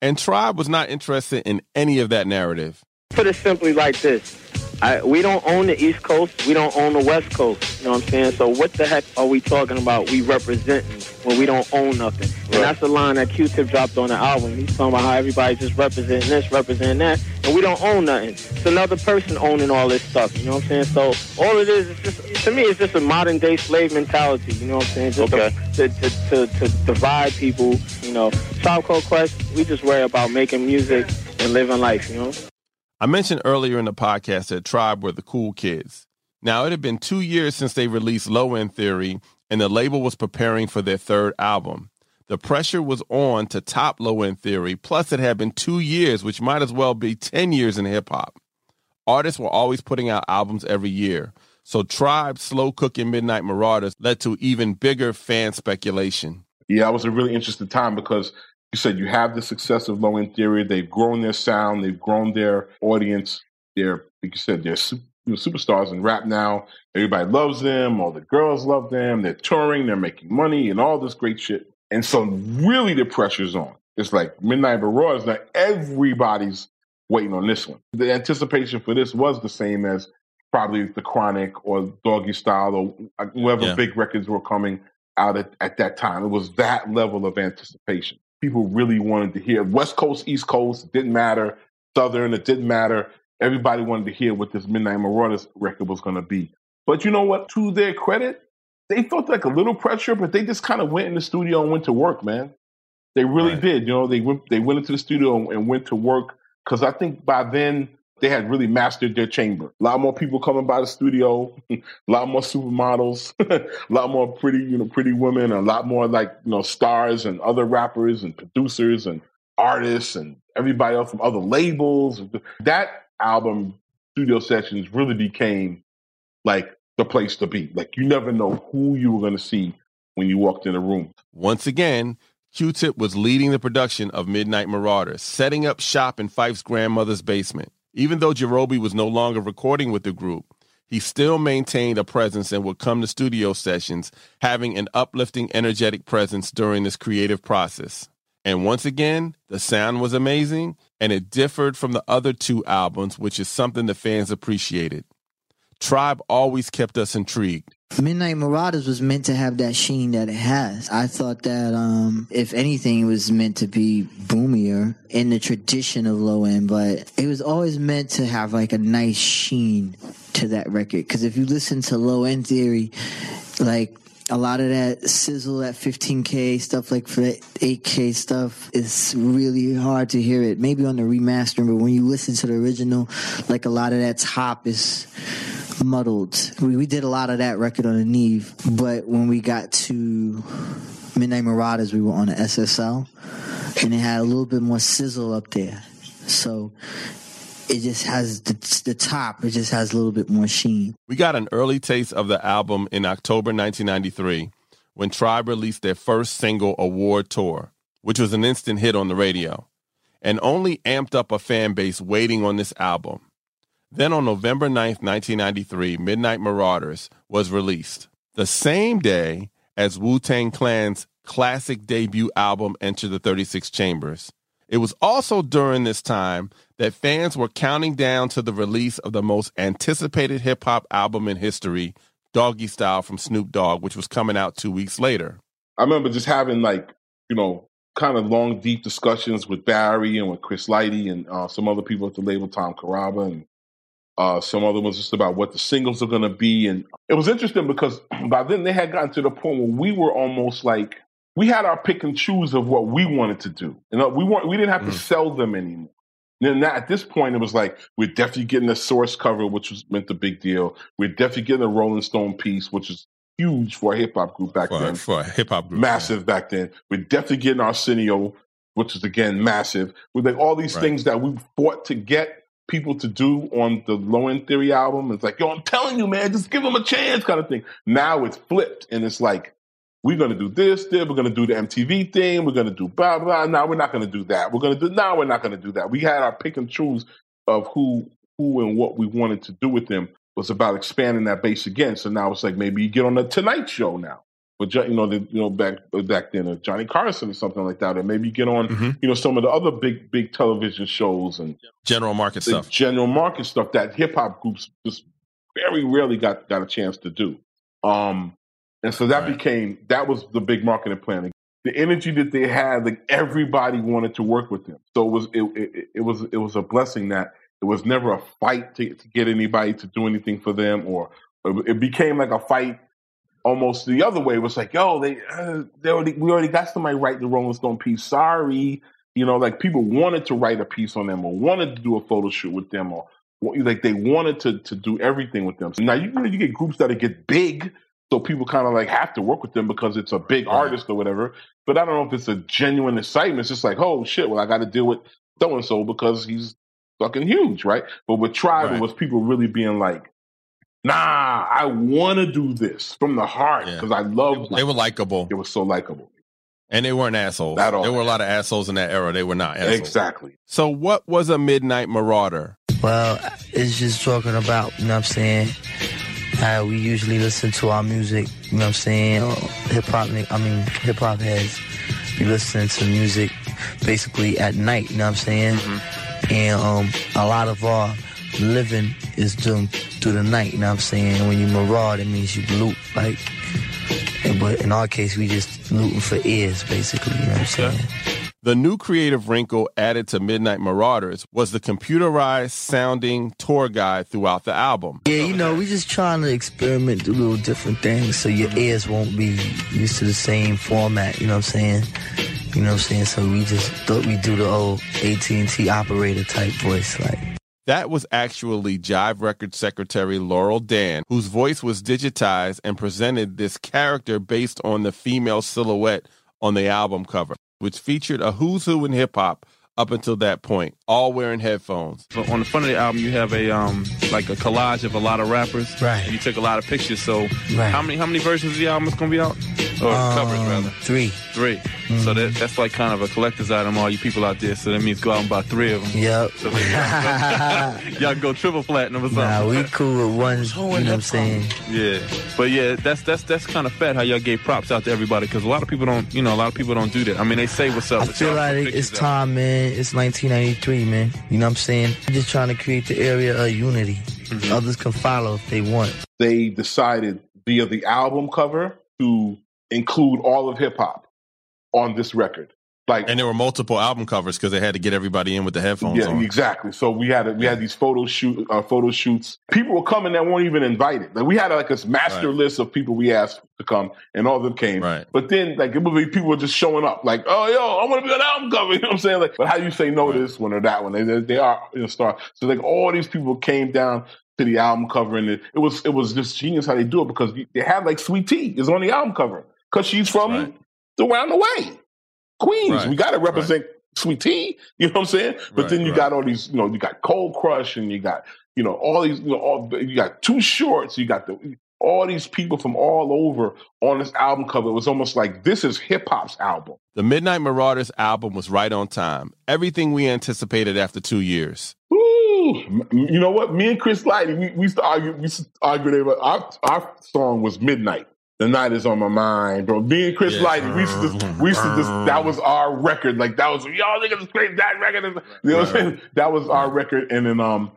and Tribe was not interested in any of that narrative. Put it simply like this. I, we don't own the East Coast. We don't own the West Coast. You know what I'm saying? So what the heck are we talking about? We representing when we don't own nothing. Right. And that's the line that Q-Tip dropped on the album. He's talking about how everybody's just representing this, representing that, and we don't own nothing. It's another person owning all this stuff. You know what I'm saying? So all it is, is just, to me, it's just a modern-day slave mentality. You know what I'm saying? Just okay. To, to, to, to divide people, you know. Tribe Called Quest, we just worry about making music and living life, you know? I mentioned earlier in the podcast that Tribe were the cool kids. Now, it had been two years since they released Low End Theory, and the label was preparing for their third album. The pressure was on to top Low End Theory, plus it had been two years, which might as well be ten years in hip-hop. Artists were always putting out albums every year, so Tribe's slow cooking Midnight Marauders led to even bigger fan speculation. Yeah, it was a really interesting time because you said you have the success of Low End Theory. They've grown their sound. They've grown their audience. They're, like you said, they're super, you know, superstars in rap now. Everybody loves them. All the girls love them. They're touring. They're making money and all this great shit. And so really the pressure's on. It's like Midnight Marauders. Now everybody's waiting on this one. The anticipation for this was the same as probably the Chronic or Doggy Style or whoever yeah. big records were coming out at, at that time. It was that level of anticipation. People really wanted to hear West Coast, East Coast, it didn't matter. Southern, it didn't matter. Everybody wanted to hear what this Midnight Marauders record was going to be. But you know what? To their credit, they felt like a little pressure, but they just kind of went in the studio and went to work, man. They really right. did. You know, they went they went into the studio and went to work because I think by then they had really mastered their chamber. A lot more people coming by the studio, a lot more supermodels, a lot more pretty, you know, pretty women, a lot more like, you know, stars and other rappers and producers and artists and everybody else from other labels. That album studio sessions really became like the place to be. Like you never know who you were going to see when you walked in a room. Once again, Q-Tip was leading the production of Midnight Marauders, setting up shop in Fife's grandmother's basement. Even though Jarobi was no longer recording with the group, he still maintained a presence and would come to studio sessions, having an uplifting, energetic presence during this creative process. And once again, the sound was amazing, and it differed from the other two albums, which is something the fans appreciated. Tribe always kept us intrigued. Midnight Marauders was meant to have that sheen that it has. I thought that, um, if anything, it was meant to be boomier in the tradition of Low End, but it was always meant to have like a nice sheen to that record. Because if you listen to Low End Theory, like a lot of that sizzle, that fifteen K stuff, like for that eight K stuff, it's really hard to hear it. Maybe on the remastering, but when you listen to the original, like a lot of that top is muddled. We, we did a lot of that record on the Neve, but when we got to Midnight Marauders, we were on the S S L, and it had a little bit more sizzle up there. So it just has the, the top. It just has a little bit more sheen. We got an early taste of the album in October nineteen ninety-three when Tribe released their first single, Award Tour, which was an instant hit on the radio and only amped up a fan base waiting on this album. Then on November ninth, nineteen ninety-three, Midnight Marauders was released, the same day as Wu-Tang Clan's classic debut album, Enter the thirty-six Chambers. It was also during this time that fans were counting down to the release of the most anticipated hip-hop album in history, Doggy Style from Snoop Dogg, which was coming out two weeks later. I remember just having, like, you know, kind of long, deep discussions with Barry and with Chris Lighty and uh, some other people at the label, Tom Caraba, and Uh, some other ones just about what the singles are going to be. And it was interesting because by then they had gotten to the point where we were almost like, we had our pick and choose of what we wanted to do. And we weren't, we didn't have mm. to sell them anymore. And then at this point, it was like, we're definitely getting a Source cover, which was meant the big deal. We're definitely getting a Rolling Stone piece, which is huge for a hip hop group back for, then. For a hip hop group. Massive yeah. back then. We're definitely getting Arsenio, which is again, massive. With like all these right. things that we fought to get people to do on the Low End Theory album. It's like, yo, I'm telling you, man, just give them a chance kind of thing. Now it's flipped, and it's like, we're going to do this, then we're going to do the M T V thing, we're going to do blah, blah. Now we're not going to do that. We're going to do, now we're not going to do that. We had our pick and choose of who who, and what we wanted to do with them. It was about expanding that base again. So now it's like, maybe you get on the Tonight Show now. But, you know, the, you know, back back then, or Johnny Carson or something like that, or maybe get on, mm-hmm. you know, some of the other big, big television shows and general market stuff, general market stuff that hip hop groups just very rarely got, got a chance to do. Um, and so that right. became, that was the big marketing plan. The energy that they had, like everybody wanted to work with them. So it was, it, it, it was, it was a blessing that it was never a fight to, to get anybody to do anything for them, or it became like a fight. Almost the other way was like, yo, they, uh, they already, we already got somebody write the Rolling Stone piece. Sorry, you know, like people wanted to write a piece on them, or wanted to do a photo shoot with them, or like they wanted to to do everything with them. So now you you get groups that get big, so people kind of like have to work with them because it's a big right. artist or whatever. But I don't know if it's a genuine excitement. It's just like, oh shit, well I got to deal with so and so because he's fucking huge, right? But with Tribe, right. It was people really being like, nah, I want to do this from the heart because yeah. I love They, they were likable. It was so likable. And they weren't assholes. At all. There were a lot of assholes in that era. They were not assholes. Exactly. So what was a Midnight Marauder? Well, it's just talking about, you know what I'm saying, how we usually listen to our music, you know what I'm saying? Hip-hop, I mean, hip-hop heads, we listen to music basically at night, you know what I'm saying? Mm-hmm. And um, a lot of our living is done through the night, you know what I'm saying? When you maraud, it means you loot, like... But in our case, we just looting for ears, basically. You know what I'm saying? The new creative wrinkle added to Midnight Marauders was the computerized-sounding tour guide throughout the album. Yeah, you know, we just trying to experiment, do little different things so your ears won't be used to the same format, you know what I'm saying? You know what I'm saying? So we just thought we'd do the old A T and T operator type voice, like... That was actually Jive Records secretary Laurel Dan, whose voice was digitized and presented this character based on the female silhouette on the album cover, which featured a who's who in hip-hop up until that point, all wearing headphones. So on the front of the album, you have a um, like a collage of a lot of rappers. Right. And you took a lot of pictures. So right. how many how many versions of the album is going to be out? Or um, covers, rather. Three. Three. Mm-hmm. So that that's like kind of a collector's item, all you people out there. So that means go out and buy three of them. Yep. So y'all, y'all go triple platinum or something. Nah, we cool with one. You know what I'm saying? Yeah. But yeah, that's that's that's kind of fat how y'all gave props out to everybody, because a lot of people don't, you know, a lot of people don't do that. I mean, they say what's up. I feel like it's time, out. man. It's nineteen ninety-three, man. You know what I'm saying? I'm just trying to create the area of unity. Mm-hmm. Others can follow if they want. They decided via the album cover to include all of hip hop on this record, like, and there were multiple album covers because they had to get everybody in with the headphones. Yeah, on. exactly. So we had a, we had these photo shoot uh, photo shoots. People were coming that weren't even invited. Like we had like this master right. list of people we asked to come, and all of them came. Right. But then like it would be people just showing up, like, oh yo, I want to be on an album cover. You know what I'm saying? Like, but how do you say no right. to this one or that one? They they, they are you know, star. So like all these people came down to the album cover, and it, it was it was just genius how they do it, because they had like Sweet Tea is on the album cover. Because she's from right. around the way. Queens. Right. We got to represent right. Sweet Tea. You know what I'm saying? But right, then you right. got all these, you know, you got Cold Crush and you got, you know, all these, you know, all, you got Two Shorts. You got the all these people from all over on this album cover. It was almost like this is hip hop's album. The Midnight Marauders album was right on time. Everything we anticipated after two years. Ooh, you know what? Me and Chris Lighty, we, we used to argue, we used to argue that our, our song was Midnight. The Night Is On My Mind, bro. Me and Chris yeah. Lighty, we used to just, we used to just, that was our record. Like, that was, y'all niggas is great, that record is, you know what I'm saying? That was our record. And then, um,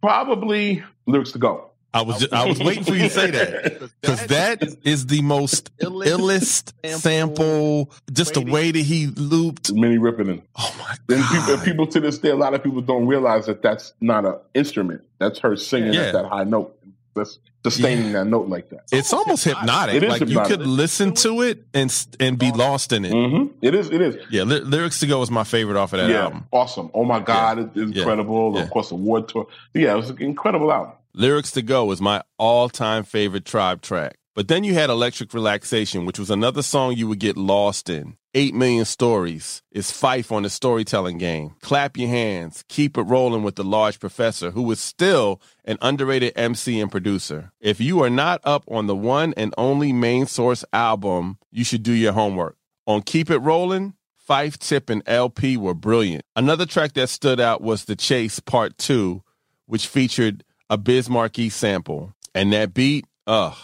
probably Lyrics to Go. I was, just, I was waiting for you to say that. Because that is the most illest sample, just the way that he looped. Many ripping in. Oh my God. And people, and people to this day, a lot of people don't realize that that's not an instrument. That's her singing yeah. at that high note. That's sustaining yeah. that note like that. It's almost hypnotic. It is like hypnotic. You could listen to it and and be lost in it. Mm-hmm. It is. It is. Yeah. Ly- lyrics to Go is my favorite off of that yeah. album. Awesome. Oh my God, yeah. it's incredible. Yeah. Of course, award tour. Yeah, it was an incredible album. Lyrics to Go is my all-time favorite Tribe track. But then you had Electric Relaxation, which was another song you would get lost in. Eight Million Stories is Phife on the storytelling game. Clap Your Hands, Keep It Rolling with the Large Professor, who is still an underrated M C and producer. If you are not up on the one and only Main Source album, you should do your homework. On Keep It Rolling, Phife, Tip, and L P were brilliant. Another track that stood out was The Chase Part two, which featured a Biz Markie sample. And that beat, ugh.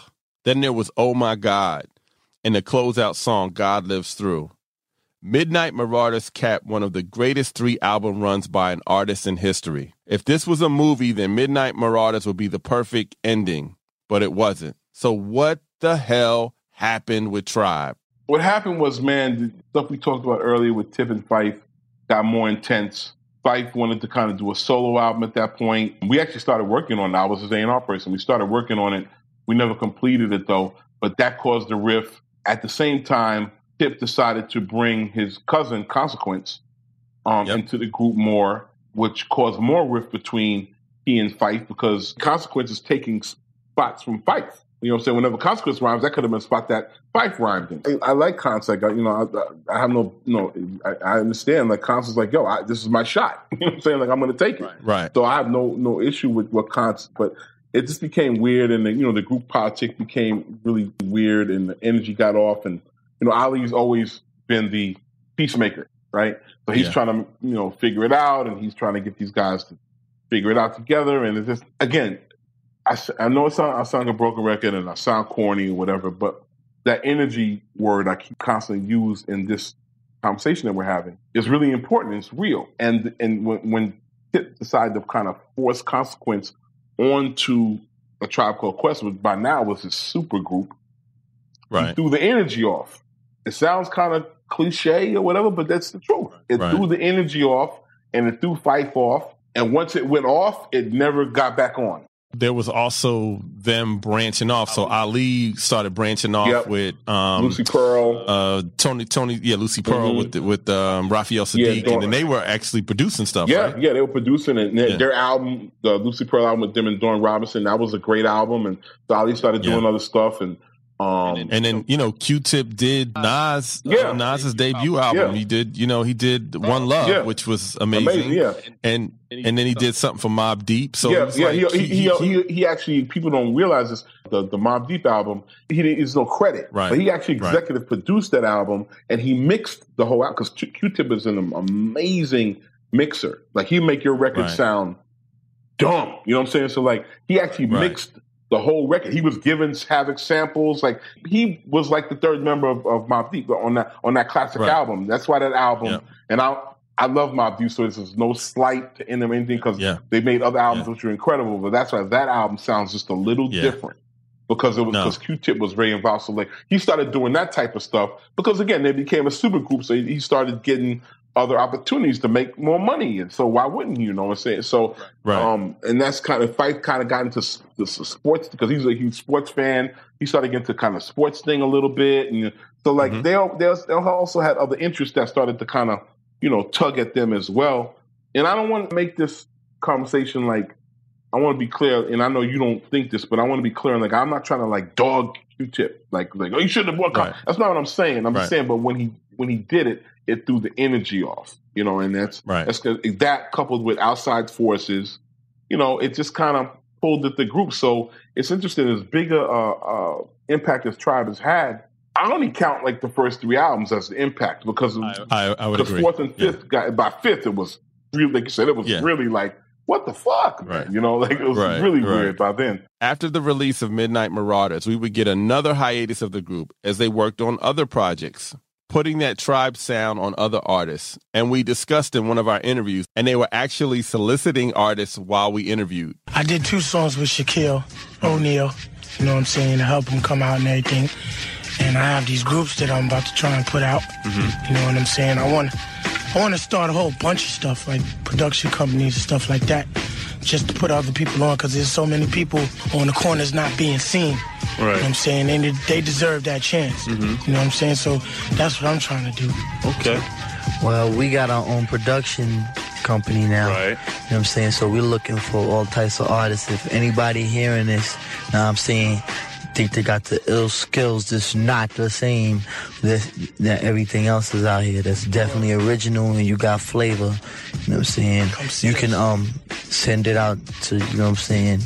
Then there was Oh My God, and the closeout song God Lives Through. Midnight Marauders capped one of the greatest three album runs by an artist in history. If this was a movie, then Midnight Marauders would be the perfect ending, but it wasn't. So what the hell happened with Tribe? What happened was, man, the stuff we talked about earlier with Tip and Phife got more intense. Phife wanted to kind of do a solo album at that point. We actually started working on it. I was his A and R person. We started working on it. We never completed it, though, but that caused the rift. At the same time, Tip decided to bring his cousin, Consequence, um, yep. into the group more, which caused more rift between he and Phife, because Consequence is taking spots from Phife. You know what I'm saying? Whenever Consequence rhymes, that could have been a spot that Phife rhymed in. I, I like Consequence. Like, you know, I, I have no, you know, I, I understand. Like, Consequence's like, yo, I, this is my shot. You know what I'm saying? Like, I'm going to take it. Right. right. So I have no no issue with what Consequence, but it just became weird. And, the, you know, the group politic became really weird and the energy got off. And, you know, Ali's always been the peacemaker, right? So he's yeah. trying to, you know, figure it out. And he's trying to get these guys to figure it out together. And it's just, again, I, I know it sound, I sound like a broken record and I sound corny or whatever, but that energy word I keep constantly use in this conversation that we're having is really important. It's real. And and when, when Tip decided to kind of force Consequence onto A Tribe Called Quest, which by now was his super group, right. He threw the energy off. It sounds kind of cliche or whatever, but that's the truth. It right. threw the energy off and it threw Phife off. And once it went off, it never got back on. There was also them branching off. So Ali started branching off yep. with um, Lucy Pearl, uh, Tony, Tony, yeah, Lucy Pearl mm-hmm. with the, with um, Raphael Sadiq, yeah, and then they were actually producing stuff. Yeah, right? yeah, they were producing it. And their, yeah. their album, the Lucy Pearl album with them and Dawn Robinson, that was a great album. And so Ali started doing yeah. other stuff, and um, and, then, and then you know, Q-Tip did Nas, yeah. uh, Nas's debut album. Yeah. He did, you know, he did One Love, yeah. which was amazing. amazing yeah, and. And then he did something for Mobb Deep. So yeah, yeah, like, he, he, he, he, he, he actually, people don't realize this, the, the Mobb Deep album, he is no credit. Right. But he actually executive right. produced that album, and he mixed the whole album, because Q-Tip is an amazing mixer. Like, he make your record right. sound dumb. You know what I'm saying? So, like, he actually right. mixed the whole record. He was giving Havoc samples. Like, he was like the third member of, of Mobb Deep on that, on that classic right. album. That's why that album, yeah. and I I love Mobb Deep, so this is no slight to them or anything, because yeah. they made other albums yeah. which are incredible, but that's why that album sounds just a little yeah. different, because it was because no. Q-Tip was very involved. So like, he started doing that type of stuff because, again, they became a super group, so he started getting other opportunities to make more money, and so why wouldn't you, you know what I'm saying? So, right. um, and that's kind of Phife kind of got into the sports, because he's a huge sports fan. He started getting into kind of sports thing a little bit, and so like mm-hmm. they, they also had other interests that started to kind of, you know, tug at them as well. And I don't want to make this conversation like, I want to be clear, and I know you don't think this, but I want to be clear, and like, I'm not trying to like dog Q-Tip, like, like oh, you shouldn't have walked right. out. That's not what I'm saying. I'm right. just saying, but when he when he did it, it threw the energy off, you know, and that's, right. that's that coupled with outside forces, you know, it just kind of pulled at the group. So it's interesting, as big a uh, uh, impact as Tribe has had, I only count like the first three albums as the impact, because I, I, I would the agree. fourth and fifth yeah. got, by fifth, it was really, like you said, it was yeah. really like, what the fuck? Right. You know, like it was right. really right. weird by then. After the release of Midnight Marauders, we would get another hiatus of the group as they worked on other projects, putting that Tribe sound on other artists. And we discussed in one of our interviews, and they were actually soliciting artists while we interviewed. I did two songs with Shaquille O'Neal, you know what I'm saying, to help him come out and everything. And I have these groups that I'm about to try and put out. Mm-hmm. You know what I'm saying? I want, I want to start a whole bunch of stuff, like production companies and stuff like that, just to put other people on, because there's so many people on the corners not being seen. Right. You know what I'm saying? They, they deserve that chance. Mm-hmm. You know what I'm saying? So that's what I'm trying to do. Okay. Well, we got our own production company now. Right. You know what I'm saying? So we're looking for all types of artists. If anybody hearing this, you know what I'm saying, think they got the ill skills that's not the same that, that everything else is out here, that's definitely original and you got flavor, you know what I'm saying, you can um send it out to, you know what I'm saying,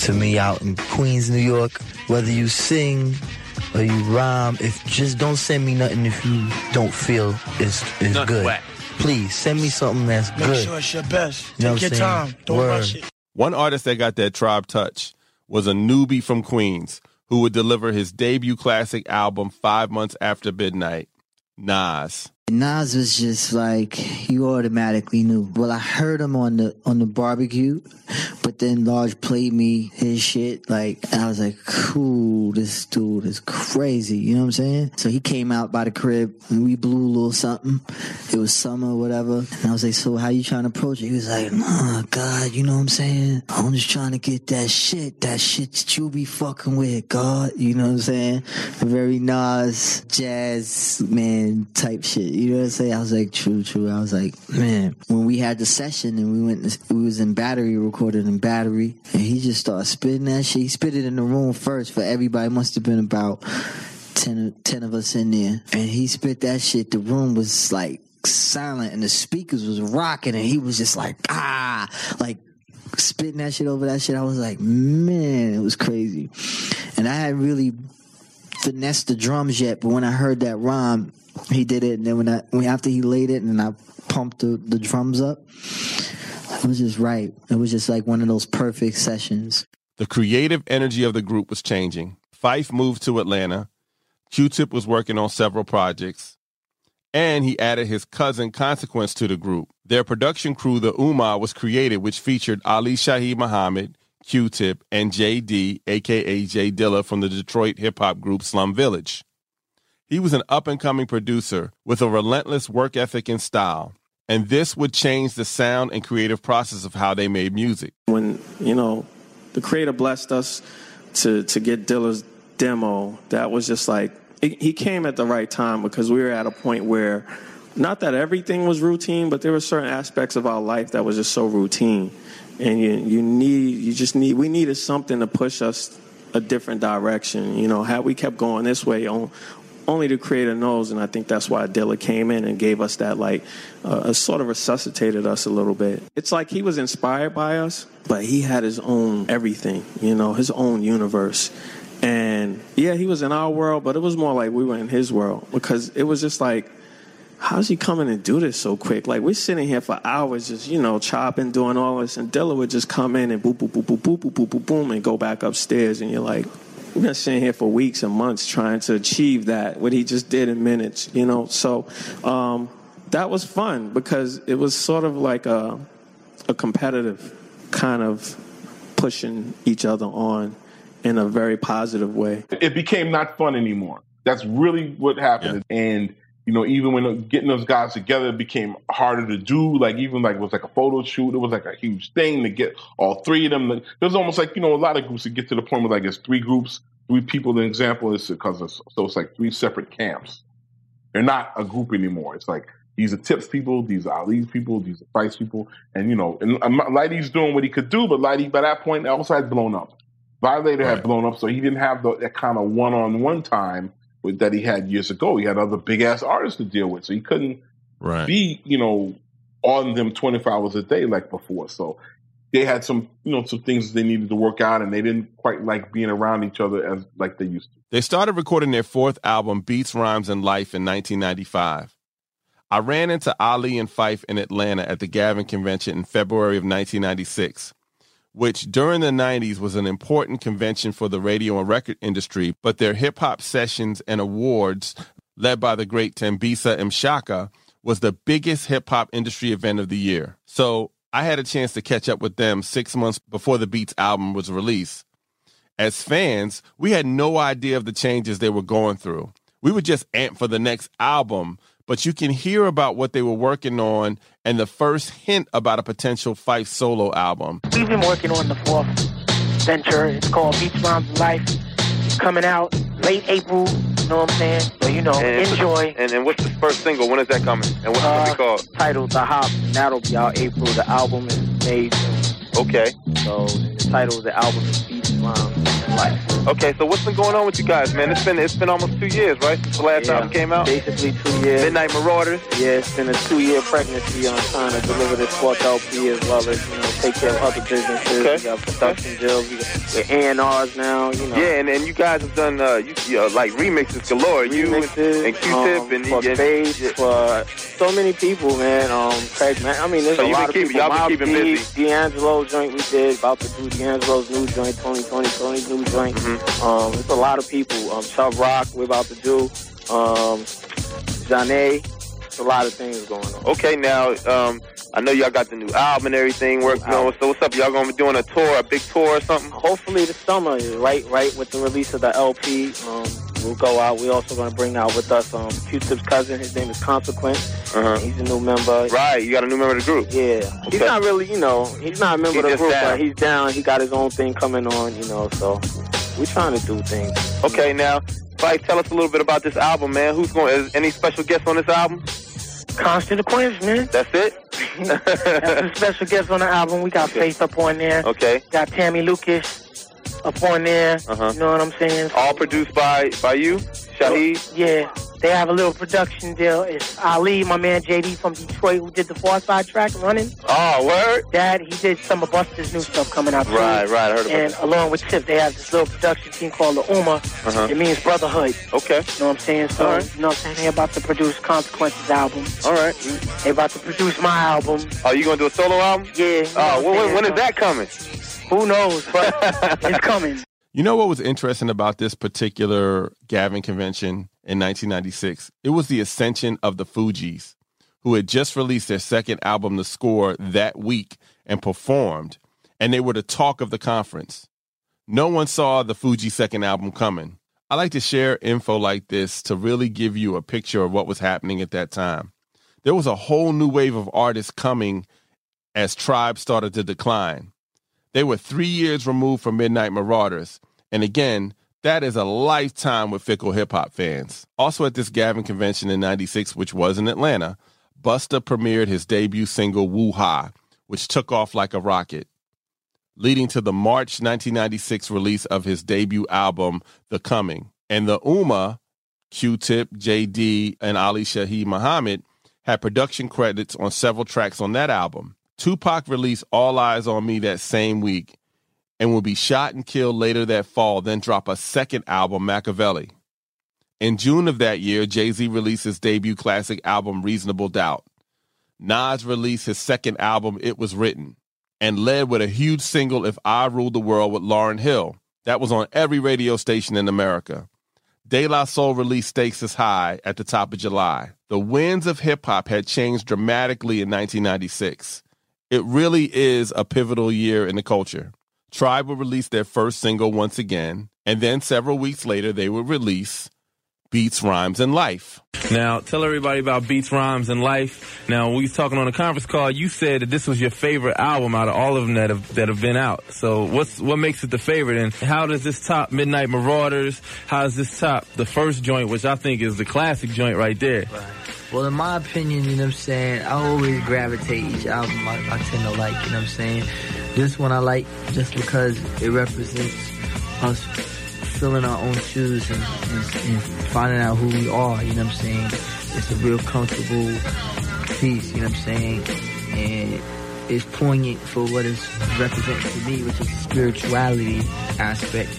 to me out in Queens, New York, whether you sing or you rhyme. If just don't send me nothing if you don't feel it's, it's good. Whack. Please send me something that's make good. Make sure it's your best. You know, take your time. Don't Word. rush it. One artist that got that Tribe touch was a newbie from Queens who would deliver his debut classic album five months after Midnight, Nas. Nas was just like, you automatically knew. Well, I heard him on the on the barbecue, but then Large played me his shit. Like, I was like, cool, this dude is crazy. You know what I'm saying? So he came out by the crib, and we blew a little something. It was summer, whatever. And I was like, so how you trying to approach it? He was like, nah, God, you know what I'm saying? I'm just trying to get that shit, that shit that you be fucking with, God. You know what I'm saying? Very Nas, jazz, man, type shit. You know what I'm saying? I was like, true, true. I was like, man, when we had the session and we went, we was in Battery recorded in Battery. battery, and he just started spitting that shit. He spit it in the room first for everybody. Must have been about ten, ten of us in there, and he spit that shit. The room was like silent, and the speakers was rocking, and he was just like, ah, like spitting that shit over that shit. I was like, man, it was crazy. And I hadn't really finessed the drums yet, but when I heard that rhyme, he did it. And then when I when after he laid it and I pumped the, the drums up, it was just right. It was just like one of those perfect sessions. The creative energy of the group was changing. Phife moved to Atlanta. Q-Tip was working on several projects. And he added his cousin Consequence to the group. Their production crew, The Ummah, was created, which featured Ali Shaheed Muhammad, Q-Tip, and J D, a k a. J Dilla, from the Detroit hip-hop group Slum Village. He was an up-and-coming producer with a relentless work ethic and style, and this would change the sound and creative process of how they made music. When, you know, the creator blessed us to, to get Dilla's demo, that was just like, he came at the right time, because we were at a point where, not that everything was routine, but there were certain aspects of our life that was just so routine. And you, you need, you just need, we needed something to push us a different direction. You know, had we kept going this way, on, only the creator knows. And I think that's why Dilla came in and gave us that, like, uh, sort of resuscitated us a little bit. It's like he was inspired by us, but he had his own everything, you know, his own universe. And yeah, he was in our world, but it was more like we were in his world, because it was just like, how's he coming and do this so quick? Like, we're sitting here for hours just, you know, chopping, doing all this, and Dilla would just come in and boop, boop, boop, boop, boop, boop, boop, boop, boom, and go back upstairs. And you're like, we've been sitting here for weeks and months trying to achieve that, what he just did in minutes, you know? So um, that was fun, because it was sort of like a, a competitive kind of pushing each other on, in a very positive way. It became not fun anymore. That's really what happened. Yeah. And, you know, even when getting those guys together, it became harder to do. Like, even like it was like a photo shoot. It was like a huge thing to get all three of them. It was almost like, you know, a lot of groups that get to the point where, like, it's three groups, three people. The example is because it's, so it's like three separate camps. They're not a group anymore. It's like, these are Tip's people, these are Ali's people, these are Fife's people. And, you know, and Lightie's doing what he could do, but Lighty, by that point, also had blown up. Violator right. had blown up, so he didn't have the, that kind of one-on-one time with, that he had years ago. He had other big-ass artists to deal with, so he couldn't right. be, you know, on them twenty-four hours a day like before. So they had some, you know, some things they needed to work out, and they didn't quite like being around each other as like they used to. They started recording their fourth album, Beats, Rhymes, and Life, in nineteen ninety-five. I ran into Ali and Phife in Atlanta at the Gavin Convention in February of nineteen ninety-six. Which during the nineties was an important convention for the radio and record industry, but their hip-hop sessions and awards, led by the great Tembisa Mshaka, was the biggest hip-hop industry event of the year. So I had a chance to catch up with them six months before the Beats album was released. As fans, we had no idea of the changes they were going through. We were just amped for the next album, but you can hear about what they were working on and the first hint about a potential Phife solo album. We've been working on the fourth venture. It's called Beats, Rhymes, and Life. It's coming out late April, you know what I'm saying? So, you know, and enjoy. And then what's the first single? When is that coming? And what's uh, it called? Titled The Hop. That'll be out April. The album is May. Okay. So the title of the album is Beats, Rhymes, and Life. Okay, so what's been going on with you guys, man? It's been it's been almost two years, right, since the last yeah, time it came out? Basically two years. Midnight Marauders. Yeah, it's been a two-year pregnancy on trying to deliver this fourth L P, as well as, you know, take care of other businesses. Okay. We got production deals. We got A and R's now, you know. Yeah, and, and you guys have done, uh, you, you know, like, remixes galore. Remixes, you and Q-Tip um, and... For and, Bass, yeah. for so many people, man. Um, Craig, man, I mean, there's so a lot of people. Y'all been Miles keeping D, busy. D'Angelo joint we did, about to do D'Angelo's new joint, Tony, Tony, Tony's new joint. Mm-hmm. Um, it's a lot of people. Um, Chubb Rock, we're about to do. Um, Janae, it's a lot of things going on. Okay, now, um, I know y'all got the new album and everything working on. So what's up? Y'all going to be doing a tour, a big tour or something? Hopefully this summer, right right with the release of the L P. Um, we'll go out. We're also going to bring out with us um, Q-Tip's cousin. His name is Consequence. Uh-huh. He's a new member. Right. You got a new member of the group. Yeah. Okay. He's not really, you know, he's not a member of the group, down. But he's down. He got his own thing coming on, you know, so we're trying to do things. Okay, now, Phife, tell us a little bit about this album, man. Who's going? Is any special guests on this album? Consequence, man. That's it? That's special guest on the album. We got okay. Faith up on there. Okay. We got Tammy Lucas up on there. Uh-huh. You know what I'm saying? So, all produced by, by you, Shaheed? Yeah. They have a little production deal. It's Ali, my man J D from Detroit, who did the Far Side track, Running. Oh, word? That, he did some of Busta's new stuff coming out. Right, too. right, I heard about And that. Along with Tip, they have this little production team called The Ummah. Uh-huh. It means brotherhood. Okay. You know what I'm saying? So, right. you know what I'm saying? They're about to produce Consequences album. All right. They're about to produce my album. Oh, you going to do a solo album? Yeah. Oh, when, when, when is that coming? Who knows, but it's coming. You know what was interesting about this particular Gavin convention? In nineteen ninety-six, it was the ascension of the Fugees, who had just released their second album, The Score, that week and performed, and they were the talk of the conference. No one saw the Fugees' second album coming. I like to share info like this to really give you a picture of what was happening at that time. There was a whole new wave of artists coming as Tribe started to decline. They were three years removed from Midnight Marauders, and again, that is a lifetime with fickle hip-hop fans. Also at this Gavin convention in ninety-six, which was in Atlanta, Busta premiered his debut single, Woo-Ha, which took off like a rocket, leading to the March nineteen ninety-six release of his debut album, The Coming. And the Ummah, Q-Tip, J D, and Ali Shaheed Muhammad had production credits on several tracks on that album. Tupac released All Eyes on Me that same week, and will be shot and killed later that fall, then drop a second album, Machiavelli. In June of that year, Jay-Z released his debut classic album, Reasonable Doubt. Nas released his second album, It Was Written, and led with a huge single, If I Ruled the World, with Lauryn Hill. That was on every radio station in America. De La Soul released Stakes is High at the top of July. The winds of hip-hop had changed dramatically in nineteen ninety-six. It really is a pivotal year in the culture. Tribe would release their first single once again, and then several weeks later, they would release Beats, Rhymes, and Life. Now, tell everybody about Beats, Rhymes, and Life. Now, when we was talking on a conference call, you said that this was your favorite album out of all of them that have, that have been out. So what's what makes it the favorite, and how does this top Midnight Marauders? How does this top the first joint, which I think is the classic joint right there? Right. Well, in my opinion, you know what I'm saying, I always gravitate each album I, I tend to like, you know what I'm saying? This one I like just because it represents us filling our own shoes and, and, and finding out who we are, you know what I'm saying? It's a real comfortable piece, you know what I'm saying? And it's poignant for what it represents to me, which is the spirituality aspect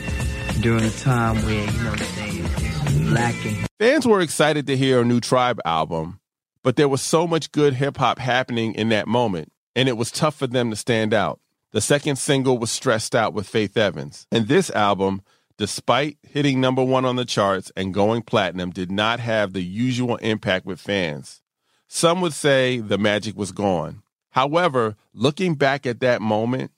during a time where, you know what I'm saying, it's lacking. Fans were excited to hear a new Tribe album, but there was so much good hip-hop happening in that moment, and it was tough for them to stand out. The second single was Stressed Out with Faith Evans. And this album, despite hitting number one on the charts and going platinum, did not have the usual impact with fans. Some would say the magic was gone. However, looking back at that moment,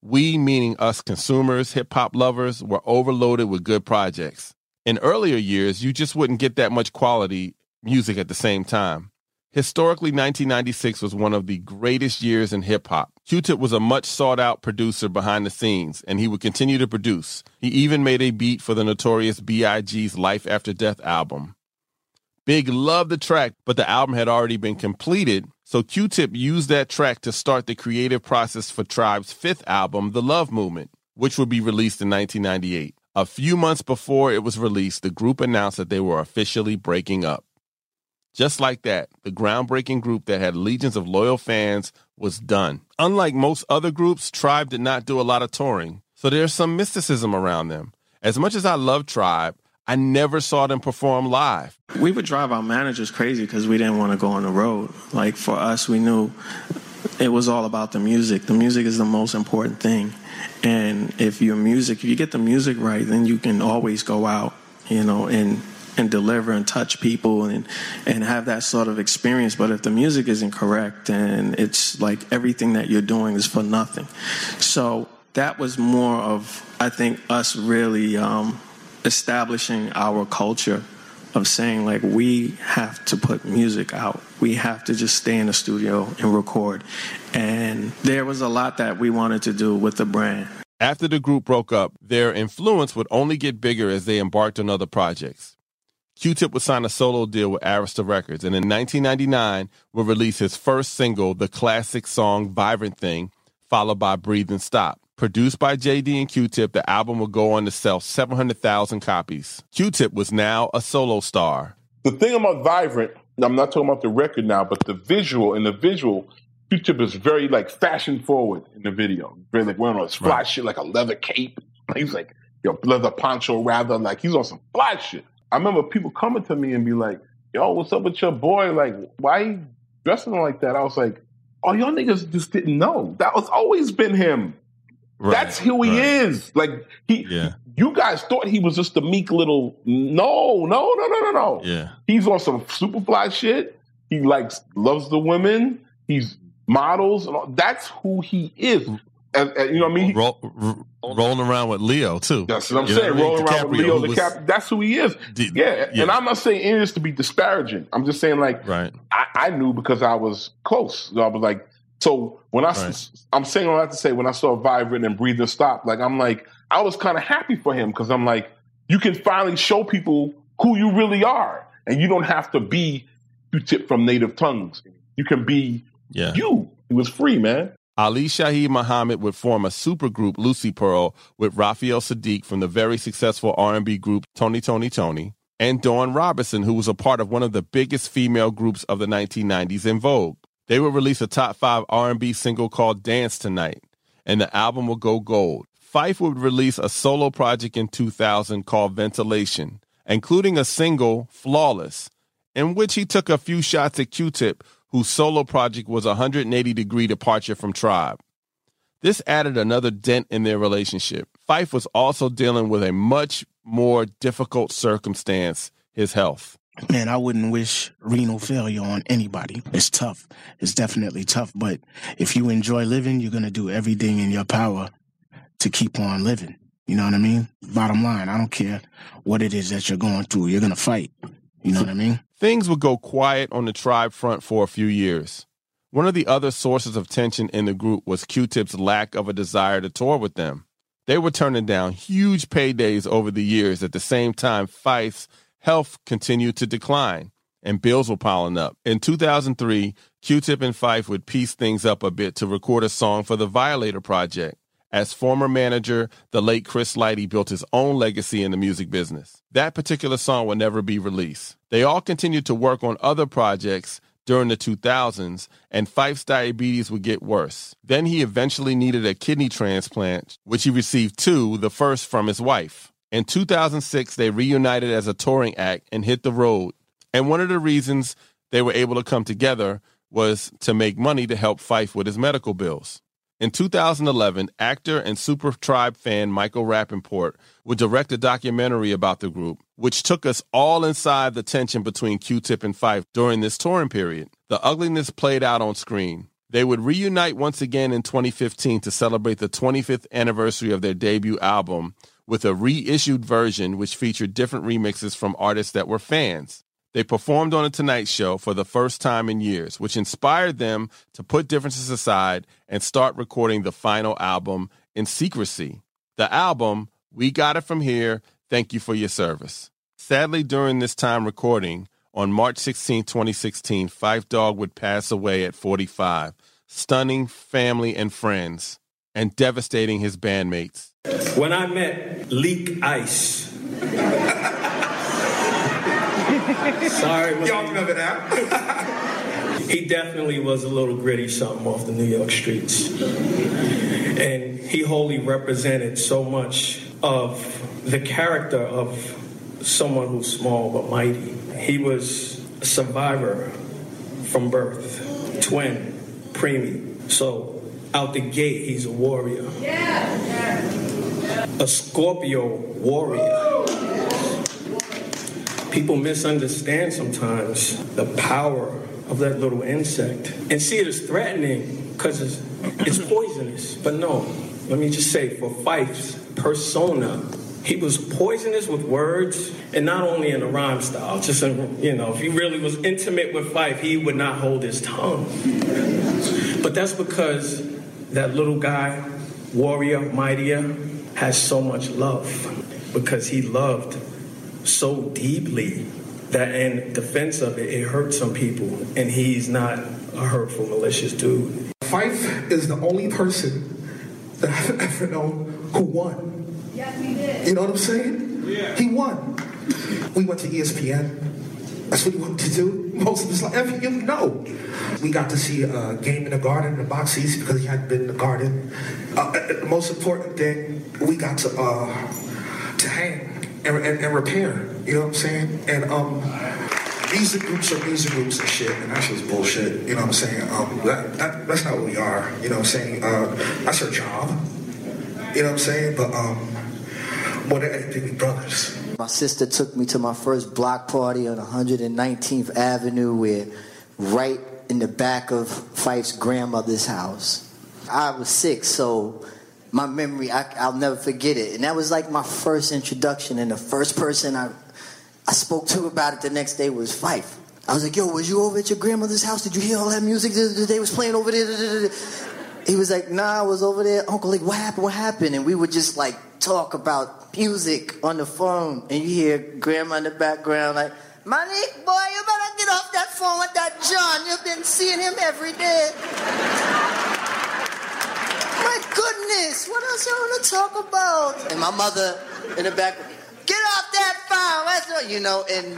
we, meaning us consumers, hip-hop lovers, were overloaded with good projects. In earlier years, you just wouldn't get that much quality music at the same time. Historically, nineteen ninety-six was one of the greatest years in hip-hop. Q-Tip was a much-sought-out producer behind the scenes, and he would continue to produce. He even made a beat for the Notorious B I G's Life After Death album. Big loved the track, but the album had already been completed, so Q-Tip used that track to start the creative process for Tribe's fifth album, The Love Movement, which would be released in nineteen ninety-eight. A few months before it was released, the group announced that they were officially breaking up. Just like that, the groundbreaking group that had legions of loyal fans was done. Unlike most other groups, Tribe did not do a lot of touring, so there's some mysticism around them. As much as I love Tribe, I never saw them perform live. We would drive our managers crazy because we didn't want to go on the road. Like, for us, we knew it was all about the music. The music is the most important thing. And if your music, if you get the music right, then you can always go out, you know, and and deliver and touch people and and have that sort of experience. But if the music isn't correct, then it's like everything that you're doing is for nothing. So that was more of, I think, us really um, establishing our culture of saying, like, we have to put music out. We have to just stay in the studio and record. And there was a lot that we wanted to do with the brand. After the group broke up, their influence would only get bigger as they embarked on other projects. Q-Tip would sign a solo deal with Arista Records, and in nineteen ninety-nine would release his first single, the classic song Vibrant Thing, followed by Breathe and Stop. Produced by J D and Q-Tip, the album would go on to sell seven hundred thousand copies. Q-Tip was now a solo star. The thing about Vibrant, I'm not talking about the record now, but the visual, and the visual, Q-Tip is very, like, fashion forward in the video. Very, like, wearing all this fly right. shit, like a leather cape. He's like, yo, leather poncho, rather. Like, he's on some fly shit. I remember people coming to me and be like, yo, what's up with your boy? Like, why he dressing like that? I was like, oh, y'all niggas just didn't know. That was always been him. Right, That's who he right. is. Like, he, yeah. you guys thought he was just a meek little, no, no, no, no, no, no. Yeah. He's on some super fly shit. He likes, loves the women. He's models. And all. That's who he is. And, and, you know what I mean? Roll, roll, rolling around with Leo, too. That's what I'm you saying. What rolling I mean? around with Leo, the Cap. That's who he is. The, yeah. yeah. And I'm not saying any of this to be disparaging. I'm just saying, like, right. I, I knew because I was close. So I was like, So when I, right. I'm saying all I have to say, when I saw Vibrant and Breathe and Stop, like, I'm like, I was kind of happy for him because I'm like, you can finally show people who you really are. And you don't have to be Q-Tip from Native Tongues. You can be yeah. you. It was free, man. Ali Shaheed Muhammad would form a supergroup, Lucy Pearl, with Raphael Sadiq from the very successful R and B group Tony, Tony, Tony, and Dawn Robinson, who was a part of one of the biggest female groups of the nineteen nineties, In Vogue. They would release a top five R and B single called Dance Tonight, and the album would go gold. Phife would release a solo project in two thousand called Ventilation, including a single, Flawless, in which he took a few shots at Q-Tip, whose solo project was a one hundred eighty degree departure from Tribe. This added another dent in their relationship. Phife was also dealing with a much more difficult circumstance, his health. Man, I wouldn't wish renal failure on anybody. It's tough. It's definitely tough. But if you enjoy living, you're going to do everything in your power to keep on living. You know what I mean? Bottom line, I don't care what it is that you're going through. You're going to fight. You know what I mean? Things would go quiet on the Tribe front for a few years. One of the other sources of tension in the group was Q-Tip's lack of a desire to tour with them. They were turning down huge paydays over the years. At the same time, Phife's health continued to decline, and bills were piling up. In two thousand three, Q-Tip and Phife would piece things up a bit to record a song for the Violator Project. As former manager, the late Chris Lighty built his own legacy in the music business. That particular song would never be released. They all continued to work on other projects during the two thousands, and Phife's diabetes would get worse. Then he eventually needed a kidney transplant, which he received two, the first from his wife. In two thousand six, they reunited as a touring act and hit the road. And one of the reasons they were able to come together was to make money to help Phife with his medical bills. In two thousand eleven, actor and Super Tribe fan Michael Rappaport would direct a documentary about the group, which took us all inside the tension between Q-Tip and Phife during this touring period. The ugliness played out on screen. They would reunite once again in twenty fifteen to celebrate the twenty-fifth anniversary of their debut album, with a reissued version which featured different remixes from artists that were fans. They performed on The Tonight Show for the first time in years, which inspired them to put differences aside and start recording the final album in secrecy. The album, We Got It From Here, Thank You For Your Service. Sadly, during this time recording, on March sixteenth, twenty sixteen, Phife Dawg would pass away at forty-five, stunning family and friends and devastating his bandmates. When I met Leak Ice. Sorry. Y'all remember that? He definitely was a little gritty something off the New York streets. And he wholly represented so much of the character of someone who's small but mighty. He was a survivor from birth, twin, preemie. So out the gate, he's a warrior. Yeah. yeah. A Scorpio warrior. People misunderstand sometimes the power of that little insect and see it as threatening because it's, it's poisonous. But no, let me just say, for Phife's persona, he was poisonous with words, and not only in the rhyme style. Just in, you know, if he really was intimate with Phife, he would not hold his tongue. But that's because that little guy, warrior, mightier, has so much love because he loved so deeply that in defense of it, it hurt some people, and he's not a hurtful, malicious dude. Phife is the only person that I've ever known who won. Yes, he did. You know what I'm saying? Yeah. He won. We went to E S P N. That's what he wanted to do. Most of his life, every year, no. We got to see a game in the garden, in the box seats, because he hadn't been in the garden. Uh, the most important thing, we got to uh, to hang and, and, and repair. You know what I'm saying? And um, music groups are music groups and shit, and that shit's bullshit. You know what I'm saying? Um, that, that that's not what we are. You know what I'm saying? Uh, that's our job. You know what I'm saying? But um, more than anything, we brothers. My sister took me to my first block party on one hundred nineteenth Avenue, where right in the back of Fife's grandmother's house. I was six, so my memory, I, I'll never forget it. And that was like my first introduction, and the first person I, I spoke to about it the next day was Phife. I was like, yo, was you over at your grandmother's house? Did you hear all that music that they was playing over there? He was like, nah, I was over there. Uncle, like, what happened, what happened? And we would just like talk about music on the phone, and you hear grandma in the background like, Monique, boy, you better get off that phone with that John. You've been seeing him every day. My goodness, what else you want to talk about? And my mother in the back, get off that phone. That's what, you know, and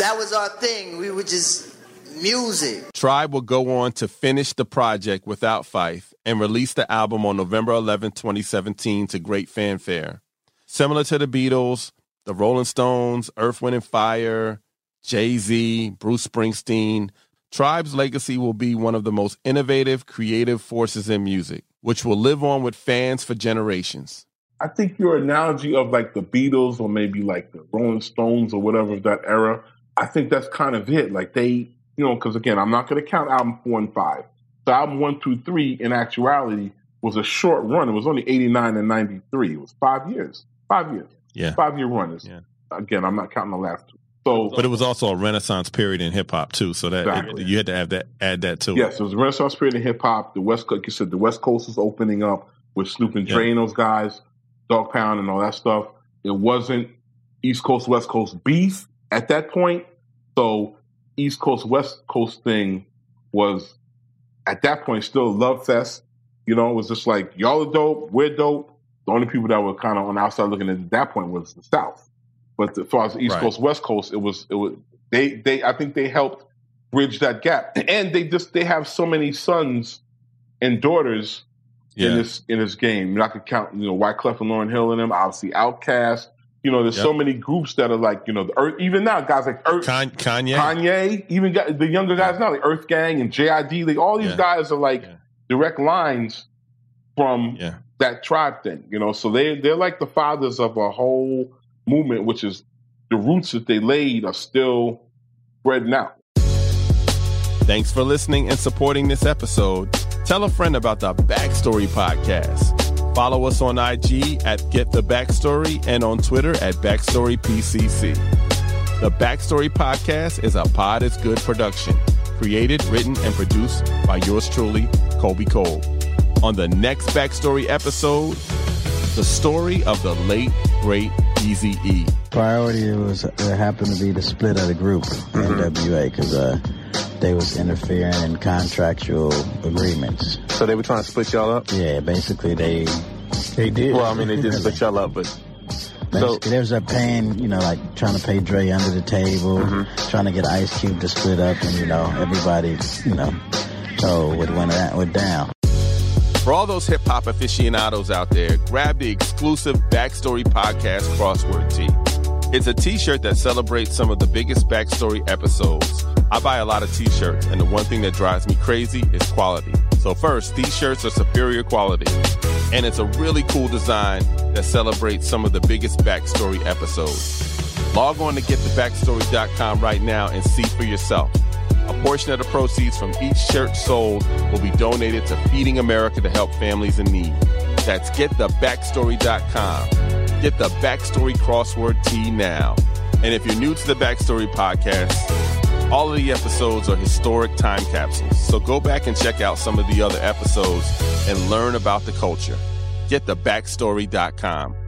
that was our thing. We were just music. Tribe will go on to finish the project without Phife and released the album on November eleventh, twenty seventeen to great fanfare. Similar to the Beatles, the Rolling Stones, Earth, Wind and Fire, Jay-Z, Bruce Springsteen, Tribe's legacy will be one of the most innovative, creative forces in music, which will live on with fans for generations. I think your analogy of like the Beatles or maybe like the Rolling Stones or whatever of that era, I think that's kind of it. Like they, you know, because again, I'm not going to count album four and five. So album one, two, three, in actuality, was a short run. It was only eighty-nine and ninety-three. It was five years. Five years. Yeah. Five-year run. Yeah. Again, I'm not counting the last two. So, but it was also a Renaissance period in hip-hop, too. So that exactly. it, you had to have that, add that, too. Yes, it was a Renaissance period in hip-hop. The West, like you said, the West Coast was opening up with Snoop and Dre and those guys, Dog Pound and all that stuff. It wasn't East Coast, West Coast beef at that point. So East Coast, West Coast thing was... at that point, still love fest. You know, it was just like, y'all are dope, we're dope. The only people that were kind of on the outside looking at that point was the South. But as far as the East right. Coast, West Coast, it was, it was they, they, I think they helped bridge that gap. And they just, they have so many sons and daughters yeah. in this, in this game. You know, I could count, you know, Wyclef and Lauryn Hill and them, obviously Outkast. You know, there's yep. so many groups that are like, you know, the Earth, even now, guys like Earth, Kanye, Kanye, even got, the younger guys yeah. now, like Earth Gang and J I D, like all these yeah. guys are like yeah. direct lines from yeah. that Tribe thing, you know. So they, they're like the fathers of a whole movement, which is the roots that they laid are still spreading out. Thanks for listening and supporting this episode. Tell a friend about the Backstory Podcast. Follow us on I G at Get The Backstory and on Twitter at Backstory P C C. The Backstory Podcast is a Pod Is Good production, created, written, and produced by yours truly, Colby Kolb. On the next Backstory episode, the story of the late, great Eazy-E. Priority was there happened to be the split of the group, N W A, because uh, they was interfering in contractual agreements. So they were trying to split y'all up? Yeah, basically they they did. Well, I mean, they did split y'all up, but... So, there was a pain, you know, like trying to pay Dre under the table, mm-hmm. trying to get Ice Cube to split up, and, you know, everybody, you know, told what went, went down. For all those hip-hop aficionados out there, grab the exclusive Backstory Podcast Crossword Tee. It's a T-shirt that celebrates some of the biggest Backstory episodes. I buy a lot of T-shirts, and the one thing that drives me crazy is quality. So first, these shirts are superior quality, and it's a really cool design that celebrates some of the biggest Backstory episodes. Log on to get the backstory dot com right now and see for yourself. A portion of the proceeds from each shirt sold will be donated to Feeding America to help families in need. That's get the backstory dot com. Get the Backstory Crossword Tee now. And if you're new to the Backstory Podcast... all of the episodes are historic time capsules, so go back and check out some of the other episodes and learn about the culture. get the backstory dot com.